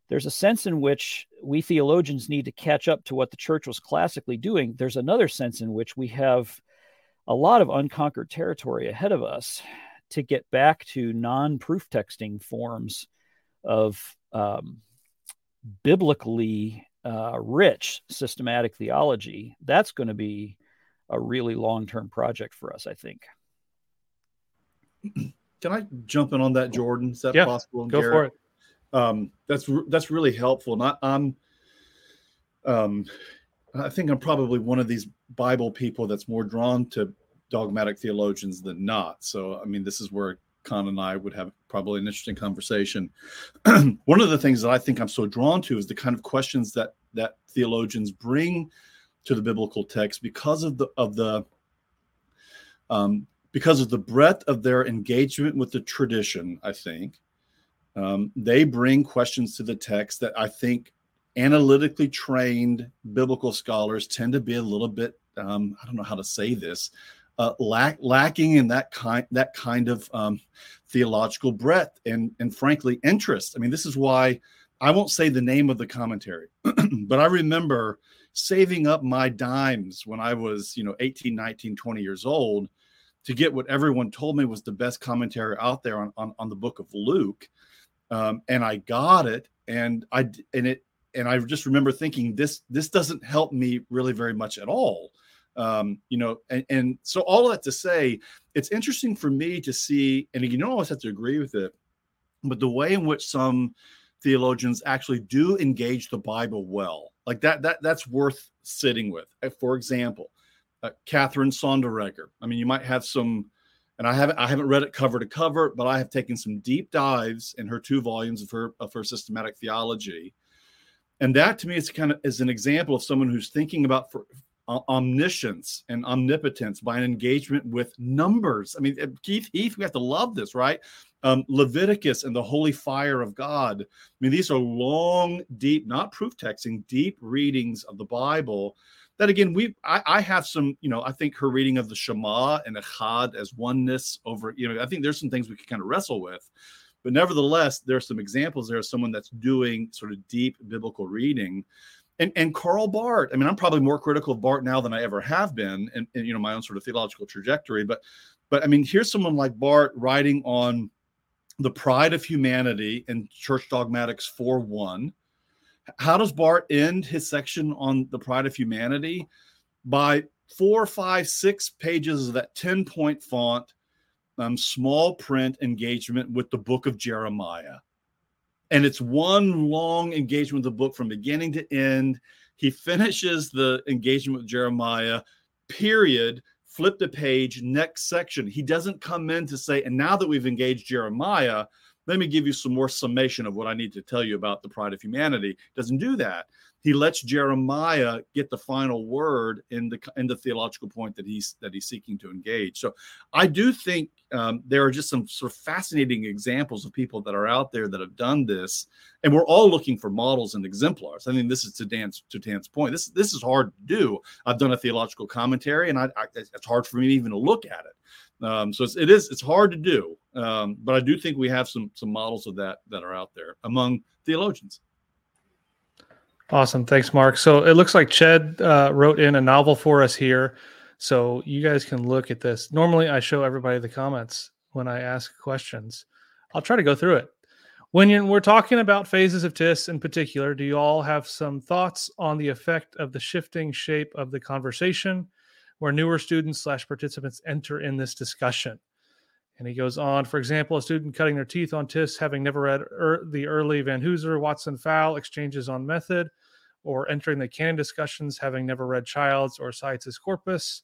there's a sense in which we theologians need to catch up to what the church was classically doing. There's another sense in which we have a lot of unconquered territory ahead of us to get back to non-proof texting forms of um, biblically uh, rich systematic theology. That's going to be a really long-term project for us, I think. Can I jump in on that, Jordan? Is that yeah, possible? And go Garrett? For it. Um, that's that's really helpful. And I, I'm, um, I think I'm probably one of these Bible people that's more drawn to dogmatic theologians than not. So, I mean, this is where Con and I would have probably an interesting conversation. One of the things that I think I'm so drawn to is the kind of questions that that theologians bring to the biblical text because of the of the um, because of the breadth of their engagement with the tradition. I think um, they bring questions to the text that I think analytically trained biblical scholars tend to be a little bit um, I don't know how to say this uh, lack lacking in that kind that kind of um, theological breadth and and frankly interest. I mean, this is why I won't say the name of the commentary, but I remember saving up my dimes when I was, you know, eighteen, nineteen, twenty years old to get what everyone told me was the best commentary out there on, on, on the book of Luke. Um, and I got it. And I, and it, and I just remember thinking this, this doesn't help me really very much at all. Um, you know, and, and so all that to say, it's interesting for me to see, and you don't always have to agree with it, but the way in which some theologians actually do engage the Bible well. Like that, that that's worth sitting with. For example, uh, Catherine Sonderegger. I mean, you might have some, and I haven't I haven't read it cover to cover, but I have taken some deep dives in her two volumes of her of her systematic theology, and that to me is kind of is an example of someone who's thinking about for, uh, omniscience and omnipotence by an engagement with numbers. I mean, Keith Heath, we have to love this, right? Um, Leviticus and the holy fire of God. I mean, these are long, deep, not proof texting, deep readings of the Bible that, again, we I, I have some, you know, I think her reading of the Shema and Echad as oneness over, you know, I think there's some things we can kind of wrestle with. But nevertheless, there are some examples there of someone that's doing sort of deep biblical reading. And and Karl Barth, I mean, I'm probably more critical of Barth now than I ever have been in, in you know, my own sort of theological trajectory. But, but I mean, here's someone like Barth writing on the pride of humanity in Church Dogmatics four one. How does Barth end his section on the pride of humanity? By four, five, six pages of that ten-point font, um, small print engagement with the book of Jeremiah. And it's one long engagement with the book from beginning to end. He finishes the engagement with Jeremiah, period. Flip the page, next section. He doesn't come in to say, and now that we've engaged Jeremiah, let me give you some more summation of what I need to tell you about the pride of humanity. Doesn't do that. he lets Jeremiah get the final word in the in the theological point that he's that he's seeking to engage. So I do think um, there are just some sort of fascinating examples of people that are out there that have done this, and we're all looking for models and exemplars. I mean, this is to Dan's to Dan's point. This this is hard to do. I've done a theological commentary, and I, I, it's hard for me even to look at it. Um, so it's, it is it's hard to do, um, but I do think we have some some models of that that are out there among theologians. Awesome. Thanks, Mark. So it looks like Chad uh, wrote in a novel for us here. So you guys can look at this. Normally, I show everybody the comments when I ask questions. I'll try to go through it. When you, we're talking about phases of T I S in particular, do you all have some thoughts on the effect of the shifting shape of the conversation where newer students slash participants enter in this discussion? And he goes on, for example, a student cutting their teeth on T I S, having never read er, the early Van Hooser, Watson, Fowle exchanges on method, or entering the canon discussions, having never read Childs or Sciences Corpus.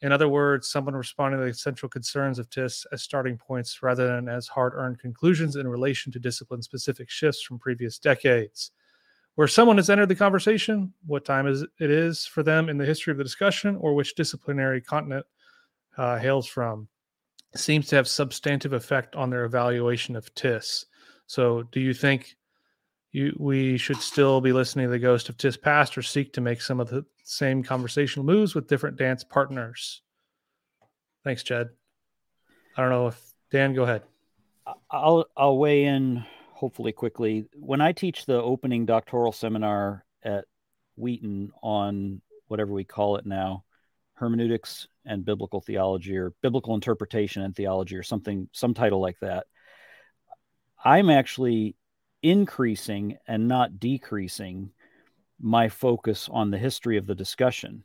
In other words, someone responding to the central concerns of T I S as starting points rather than as hard-earned conclusions in relation to discipline-specific shifts from previous decades. Where someone has entered the conversation, what time is it is for them in the history of the discussion, or which disciplinary continent uh, hails from, seems to have substantive effect on their evaluation of T I S. So do you think you, we should still be listening to the ghost of T I S past or seek to make some of the same conversational moves with different dance partners? Thanks, Chad. I don't know if Dan, go ahead. I'll, I'll weigh in hopefully quickly. When I teach the opening doctoral seminar at Wheaton on whatever we call it now, hermeneutics and biblical theology or biblical interpretation and theology or something, some title like that, I'm actually increasing and not decreasing my focus on the history of the discussion,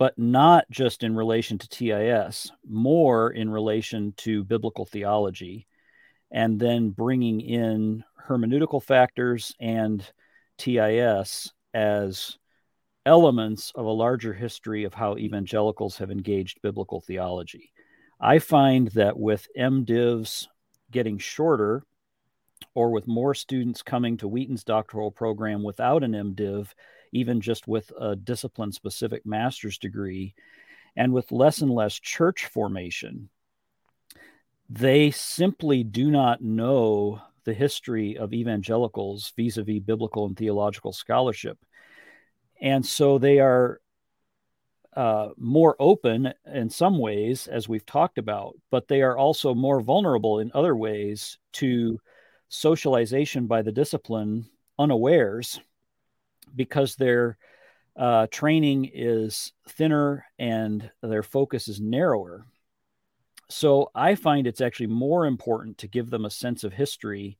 but not just in relation to T I S, more in relation to biblical theology, and then bringing in hermeneutical factors and T I S as elements of a larger history of how evangelicals have engaged biblical theology. I find that with MDivs getting shorter, or with more students coming to Wheaton's doctoral program without an MDiv, even just with a discipline-specific master's degree, and with less and less church formation, they simply do not know the history of evangelicals vis-a-vis biblical and theological scholarship. And so they are uh, more open in some ways, as we've talked about, but they are also more vulnerable in other ways to socialization by the discipline unawares, because their uh, training is thinner and their focus is narrower. So I find it's actually more important to give them a sense of history,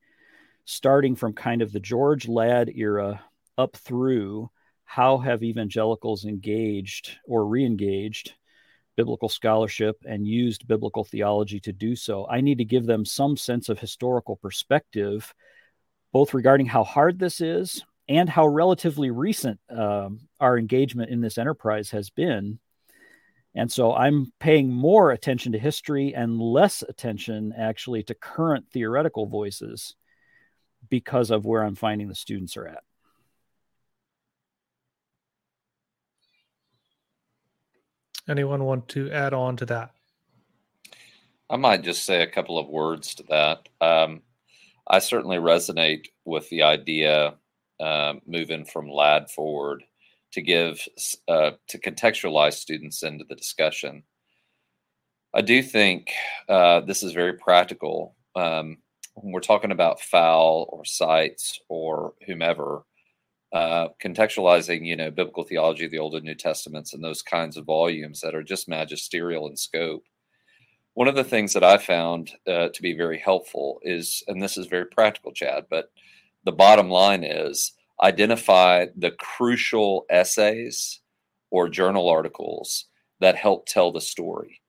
starting from kind of the George Ladd era up through how have evangelicals engaged or re-engaged biblical scholarship and used biblical theology to do so. I need to give them some sense of historical perspective, both regarding how hard this is and how relatively recent um, our engagement in this enterprise has been. And so I'm paying more attention to history and less attention actually to current theoretical voices because of where I'm finding the students are at. Anyone want to add on to that? I might just say a couple of words to that. Um, I certainly resonate with the idea uh, moving from Ladd forward to give, uh, to contextualize students into the discussion. I do think uh, this is very practical. Um, when we're talking about Fowle or Seitz or whomever, Uh, contextualizing, you know, biblical theology, the Old and New Testaments, and those kinds of volumes that are just magisterial in scope. One of the things that I found uh, to be very helpful is, and this is very practical, Chad, but the bottom line is identify the crucial essays or journal articles that help tell the story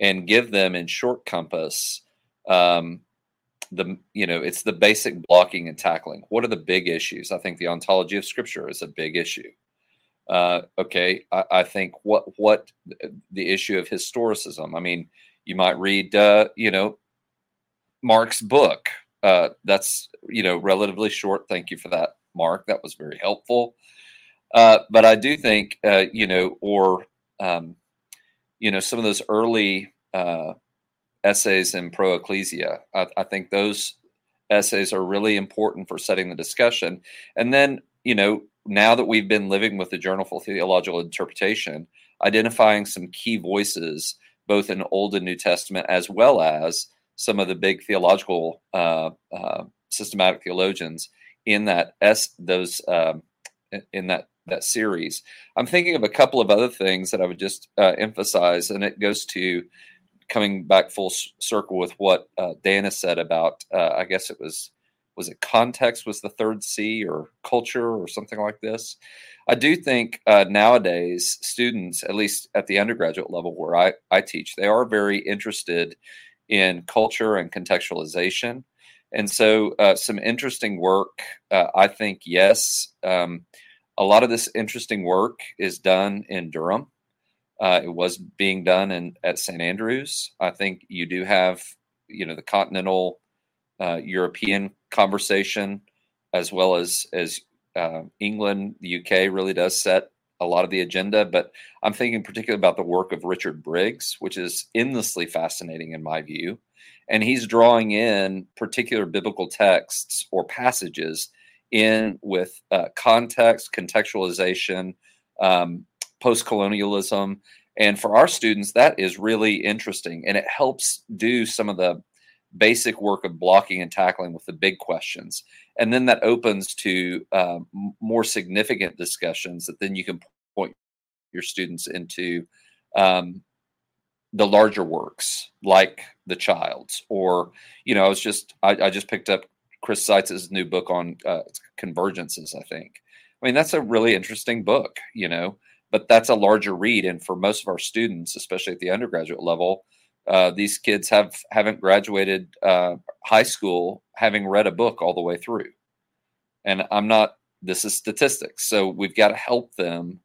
and give them in short compass um The, you know, it's the basic blocking and tackling. What are the big issues? I think the ontology of Scripture is a big issue. Uh, okay, I, I think what what the issue of historicism. I mean, you might read, uh, you know, Mark's book. Uh, that's, you know, relatively short. Thank you for that Mark. That was very helpful. Uh, but I do think, uh, you know, or, um, you know, some of those early uh, essays in Pro Ecclesia, I, I think those essays are really important for setting the discussion. And then, you know, now that we've been living with the Journal for Theological Interpretation, identifying some key voices, both in Old and New Testament, as well as some of the big theological uh, uh, systematic theologians in that s those um, in that that series. I'm thinking of a couple of other things that I would just uh, emphasize, and it goes to coming back full circle with what uh, Dana said about. Uh, I guess it was. Was it context was the third C, or culture, or something like this? I do think uh, nowadays students, at least at the undergraduate level where I, I teach, they are very interested in culture and contextualization. And so uh, some interesting work, uh, I think, yes. Um, a lot of this interesting work is done in Durham. Uh, it was being done in, at Saint Andrews. I think you do have, you know, the continental Uh, European conversation, as well as as uh, England, the U K really does set a lot of the agenda. But I'm thinking particularly about the work of Richard Briggs, which is endlessly fascinating in my view. And he's drawing in particular biblical texts or passages in with uh, context, contextualization, um, post-colonialism. And for our students, that is really interesting. And it helps do some of the basic work of blocking and tackling with the big questions. And then that opens to uh, more significant discussions that then you can point your students into um, the larger works like The Child's, or, you know, I was just, I, I just picked up Chris Seitz's new book on uh, convergences, I think. I mean, that's a really interesting book, you know, but that's a larger read. And for most of our students, especially at the undergraduate level, Uh, these kids have, haven't graduated uh, high school having read a book all the way through. And I'm not, this is statistics. So we've got to help them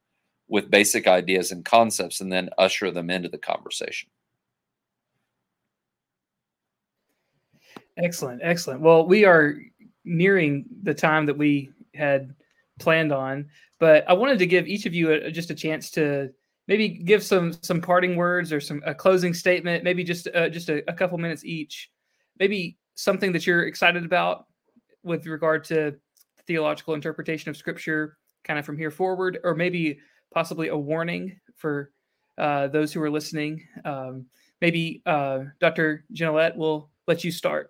with basic ideas and concepts and then usher them into the conversation. Excellent, excellent. Well, we are nearing the time that we had planned on, but I wanted to give each of you a, just a chance to maybe give some some parting words or some a closing statement. Maybe just uh, just a, a couple minutes each. Maybe something that you're excited about with regard to theological interpretation of Scripture, kind of from here forward, or maybe possibly a warning for uh, those who are listening. Um, maybe uh, Doctor Genelette will let you start.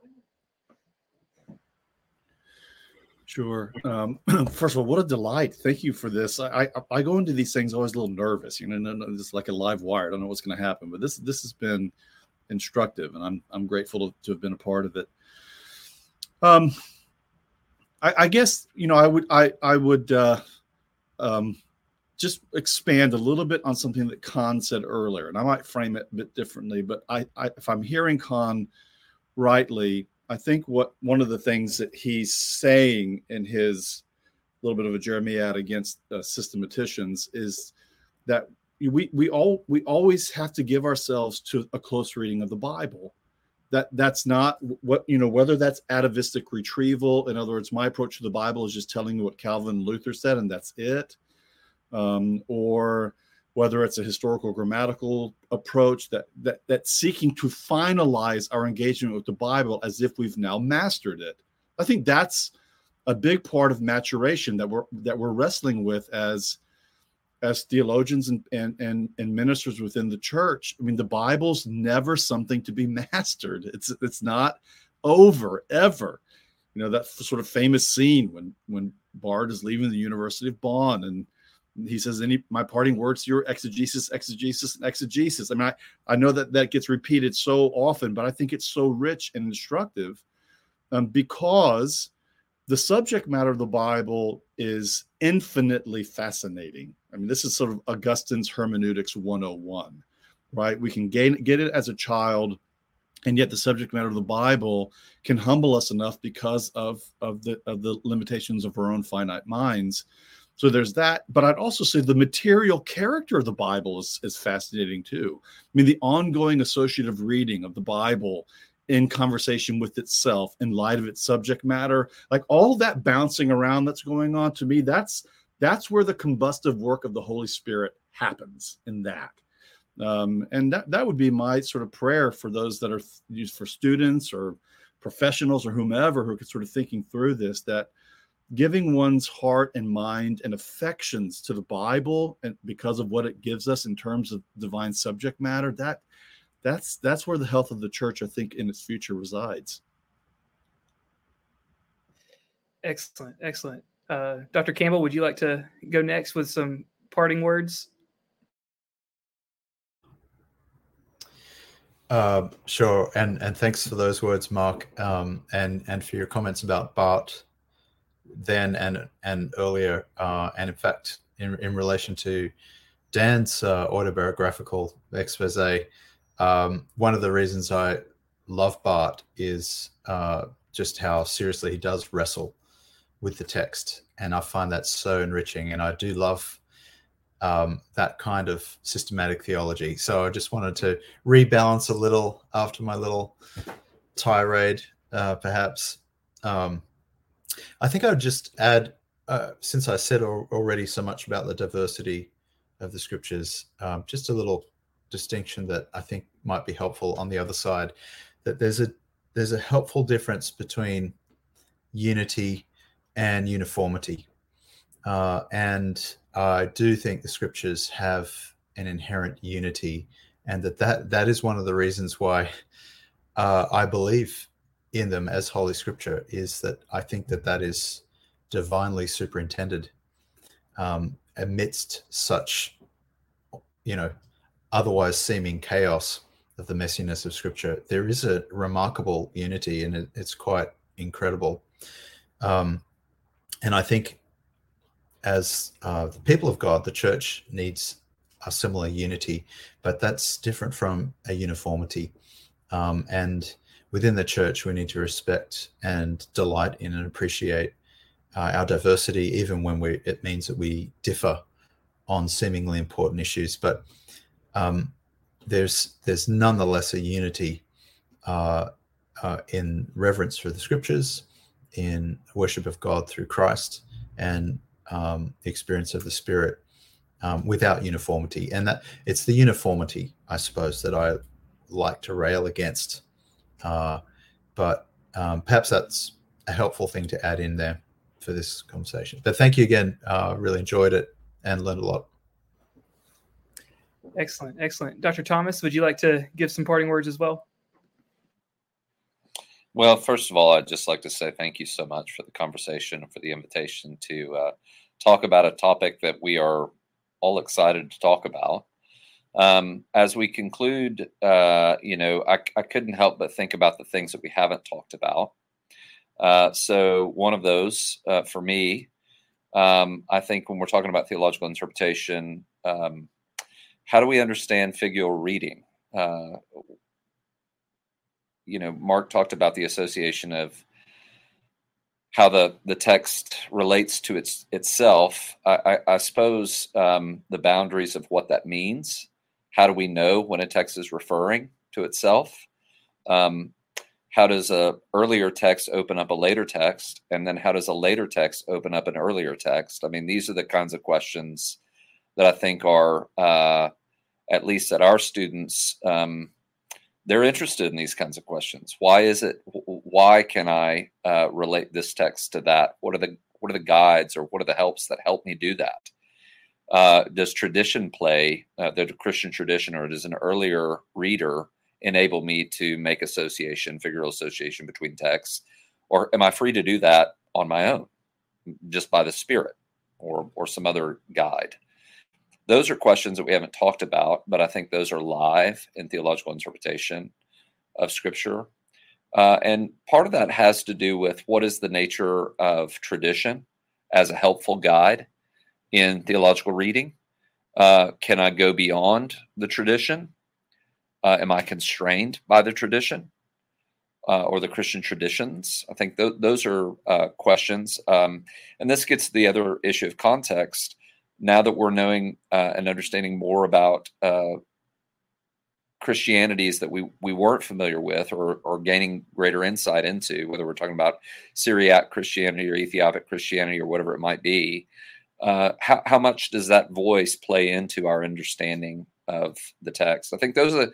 Sure. Um, first of all, what a delight. Thank you for this. I, I I go into these things always a little nervous, you know, it's like a live wire. I don't know what's going to happen, but this this has been instructive, and I'm I'm grateful to, to have been a part of it. Um, I, I guess, you know, I would I I would uh, um, just expand a little bit on something that Kahn said earlier, and I might frame it a bit differently, but I, I if I'm hearing Kahn rightly, I think what one of the things that he's saying in his little bit of a jeremiad against uh, systematicians is that we we all we always have to give ourselves to a close reading of the Bible. That that's not what, you know, whether that's atavistic retrieval. In other words, my approach to the Bible is just telling you what Calvin and Luther said, and that's it. Um, or whether it's a historical grammatical approach that that that's seeking to finalize our engagement with the Bible as if we've now mastered it. I think that's a big part of maturation that we're that we're wrestling with as as theologians and and and, and ministers within the church. I mean, the Bible's never something to be mastered. It's it's not over ever. You know, that sort of famous scene when when Bard is leaving the University of Bonn and he says, "Any my parting words, your exegesis, exegesis, and exegesis." I mean, I, I know that that gets repeated so often, but I think it's so rich and instructive um, because the subject matter of the Bible is infinitely fascinating. I mean, this is sort of Augustine's hermeneutics one oh one, right? We can gain, get it as a child, and yet the subject matter of the Bible can humble us enough because of of the of the limitations of our own finite minds. So there's that, but I'd also say the material character of the Bible is, is fascinating too. I mean, the ongoing associative reading of the Bible in conversation with itself in light of its subject matter, like all that bouncing around that's going on, to me, that's that's where the combustive work of the Holy Spirit happens in that. Um, and that, that would be my sort of prayer for those that are th- used for students or professionals or whomever who are sort of thinking through this, that giving one's heart and mind and affections to the Bible, and because of what it gives us in terms of divine subject matter, that that's that's where the health of the church, I think, in its future resides. Excellent, excellent. Uh, Doctor Campbell, would you like to go next with some parting words? Uh, sure, and and thanks for those words, Mark, um, and and for your comments about Bart then and and earlier, uh, and in fact, in in relation to Dan's uh, autobiographical exposé, um, one of the reasons I love Bart is uh, just how seriously he does wrestle with the text, and I find that so enriching, and I do love Um, that kind of systematic theology. So I just wanted to rebalance a little after my little tirade, uh, perhaps. Um, I think I would just add, uh, since I said al- already so much about the diversity of the scriptures, um, just a little distinction that I think might be helpful on the other side, that there's a there's a helpful difference between unity and uniformity. Uh, and I do think the scriptures have an inherent unity, and that that, that is one of the reasons why uh, I believe in them as Holy Scripture, is that I think that that is divinely superintended um, amidst such, you know, otherwise seeming chaos of the messiness of Scripture. There is a remarkable unity, and it, it's quite incredible. Um, and I think as uh, the people of God, the church needs a similar unity, but that's different from a uniformity. Um, and within the church, we need to respect and delight in and appreciate uh, our diversity, even when we it means that we differ on seemingly important issues. But um, there's there's nonetheless a unity uh, uh, in reverence for the Scriptures, in worship of God through Christ, and Um, the experience of the Spirit um, without uniformity. And that it's the uniformity, I suppose, that I like to rail against. Uh, but um, perhaps that's a helpful thing to add in there for this conversation. But thank you again. Uh, really enjoyed it and learned a lot. Excellent, excellent. Doctor Thomas, would you like to give some parting words as well? Well, first of all, I'd just like to say thank you so much for the conversation and for the invitation to uh, talk about a topic that we are all excited to talk about. Um, as we conclude, uh, you know, I, I couldn't help but think about the things that we haven't talked about. Uh, so one of those, uh, for me, um, I think when we're talking about theological interpretation, um, how do we understand figural reading? Uh You know, Mark talked about the association of how the, the text relates to its itself. I, I, I suppose um, the boundaries of what that means. How do we know when a text is referring to itself? Um, how does a earlier text open up a later text? And then how does a later text open up an earlier text? I mean, these are the kinds of questions that I think are, uh, at least at our students, um, they're interested in these kinds of questions. Why is it? Why can I uh, relate this text to that? What are the what are the guides or what are the helps that help me do that? Uh, does tradition play uh, the Christian tradition, or does an earlier reader enable me to make association, figural association between texts, or am I free to do that on my own, just by the Spirit or or some other guide? Those are questions that we haven't talked about, but I think those are live in theological interpretation of Scripture. Uh, and part of that has to do with what is the nature of tradition as a helpful guide in theological reading? Uh, can I go beyond the tradition? Uh, am I constrained by the tradition uh, or the Christian traditions? I think th- those are uh, questions. Um, and this gets to the other issue of context. Now that we're knowing uh, and understanding more about uh, Christianities that we, we weren't familiar with or, or gaining greater insight into, whether we're talking about Syriac Christianity or Ethiopic Christianity or whatever it might be, uh, how, how much does that voice play into our understanding of the text? I think those are the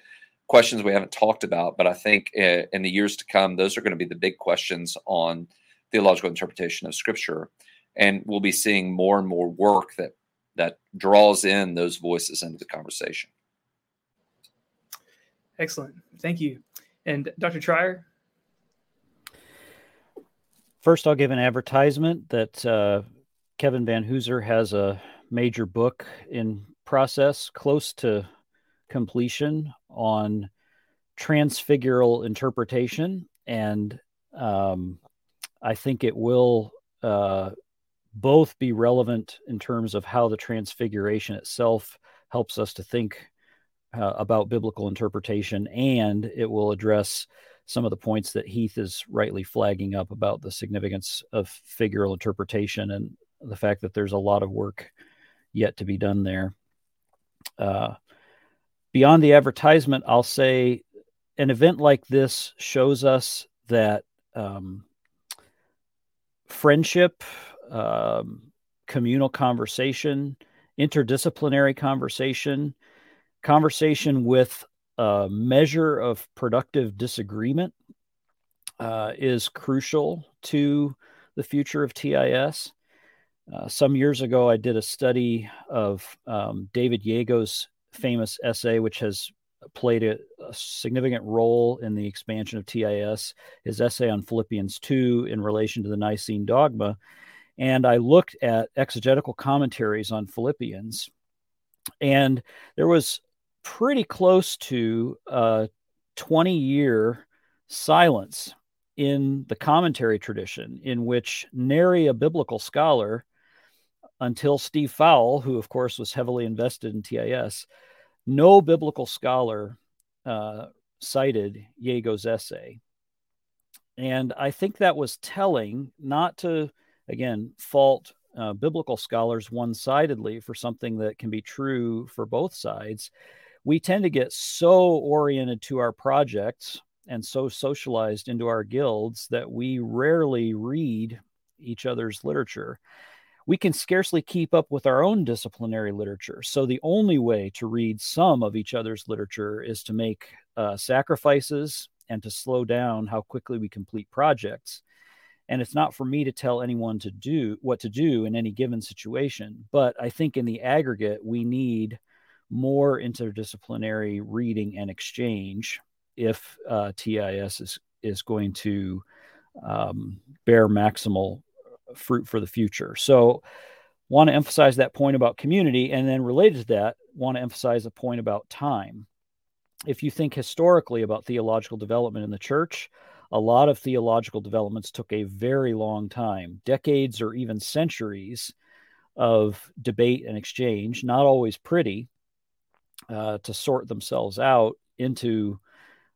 questions we haven't talked about, but I think in the years to come, those are going to be the big questions on theological interpretation of Scripture. And we'll be seeing more and more work that that draws in those voices into the conversation. Excellent. Thank you. And Doctor Trier? First, I'll give an advertisement that uh, Kevin Van Hooser has a major book in process, close to completion, on transfigural interpretation. And um, I think it will uh, both be relevant in terms of how the transfiguration itself helps us to think Uh, about biblical interpretation, and it will address some of the points that Heath is rightly flagging up about the significance of figural interpretation and the fact that there's a lot of work yet to be done there. Uh, beyond the advertisement, I'll say an event like this shows us that um, friendship, um, communal conversation, interdisciplinary conversation, Conversation with a measure of productive disagreement uh, is crucial to the future of T I S. Uh, some years ago, I did a study of um, David Yeago's famous essay, which has played a, a significant role in the expansion of T I S, his essay on Philippians two in relation to the Nicene dogma. And I looked at exegetical commentaries on Philippians, and there was pretty close to a twenty-year silence in the commentary tradition, in which nary a biblical scholar, until Steve Fowle, who of course was heavily invested in T I S, no biblical scholar uh, cited Yeago's essay. And I think that was telling, not to, again, fault Uh, biblical scholars one-sidedly for something that can be true for both sides. We tend to get so oriented to our projects and so socialized into our guilds that we rarely read each other's literature. We can scarcely keep up with our own disciplinary literature. So the only way to read some of each other's literature is to make uh, sacrifices and to slow down how quickly we complete projects. And it's not for me to tell anyone to do what to do in any given situation. But I think in the aggregate, we need more interdisciplinary reading and exchange if uh, T I S is, is going to um, bear maximal fruit for the future. So want to emphasize that point about community. And then related to that, want to emphasize a point about time. If you think historically about theological development in the church, a lot of theological developments took a very long time, decades or even centuries of debate and exchange, not always pretty, uh, to sort themselves out into,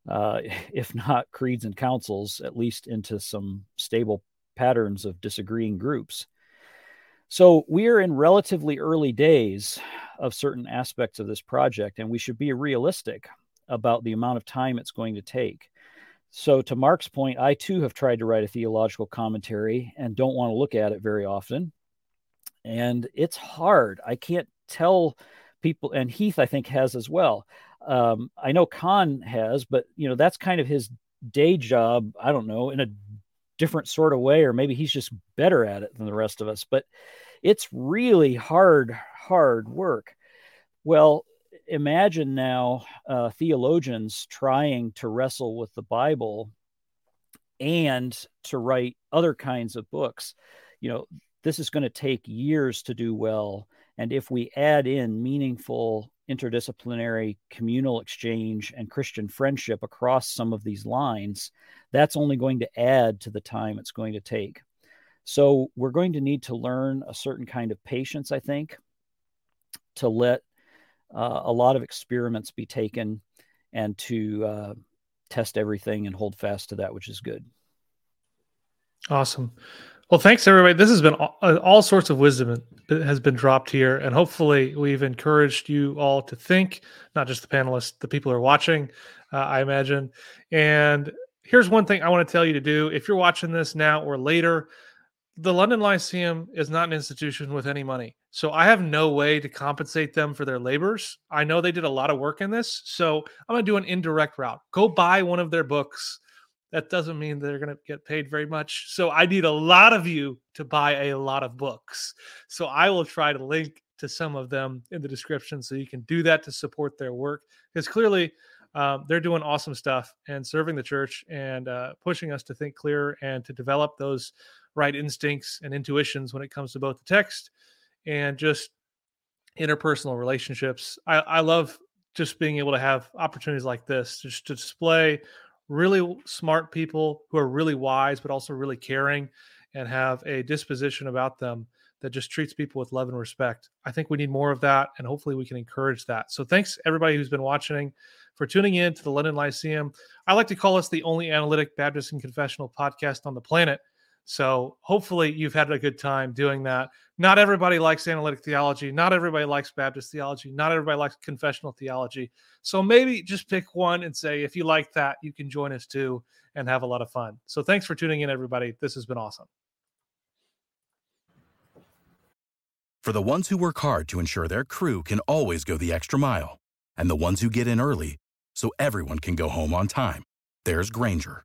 uh, if not creeds and councils, at least into some stable patterns of disagreeing groups. So we're in relatively early days of certain aspects of this project, and we should be realistic about the amount of time it's going to take. So to Mark's point, I too have tried to write a theological commentary and don't want to look at it very often. And it's hard. I can't tell people, and Heath, I think, has as well. Um, I know Khan has, but you know, that's kind of his day job, I don't know, in a different sort of way, or maybe he's just better at it than the rest of us. But it's really hard, hard work. Well, imagine now uh, theologians trying to wrestle with the Bible and to write other kinds of books. You know, this is going to take years to do well. And if we add in meaningful interdisciplinary communal exchange and Christian friendship across some of these lines, that's only going to add to the time it's going to take. So we're going to need to learn a certain kind of patience, I think, to let Uh, a lot of experiments be taken and to uh, test everything and hold fast to that, which is good. Awesome. Well, thanks, everybody. This has been all, all sorts of wisdom has been dropped here, and hopefully we've encouraged you all to think, not just the panelists, the people who are watching, uh, I imagine. And here's one thing I want to tell you to do. If you're watching this now or later, the London Lyceum is not an institution with any money, so I have no way to compensate them for their labors. I know they did a lot of work in this, so I'm going to do an indirect route. Go buy one of their books. That doesn't mean they're going to get paid very much. So I need a lot of you to buy a lot of books. So I will try to link to some of them in the description so you can do that to support their work. Because clearly um, they're doing awesome stuff and serving the church and uh, pushing us to think clearer and to develop those right instincts and intuitions when it comes to both the text and just interpersonal relationships. I, I love just being able to have opportunities like this just to display really smart people who are really wise, but also really caring and have a disposition about them that just treats people with love and respect. I think we need more of that, and hopefully we can encourage that. So thanks, everybody who's been watching, for tuning in to the London Lyceum. I like to call us the only analytic Baptist and confessional podcast on the planet. So hopefully you've had a good time doing that. Not everybody likes analytic theology. Not everybody likes Baptist theology. Not everybody likes confessional theology. So maybe just pick one and say, if you like that, you can join us too and have a lot of fun. So thanks for tuning in, everybody. This has been awesome. For the ones who work hard to ensure their crew can always go the extra mile, and the ones who get in early so everyone can go home on time, there's Grainger,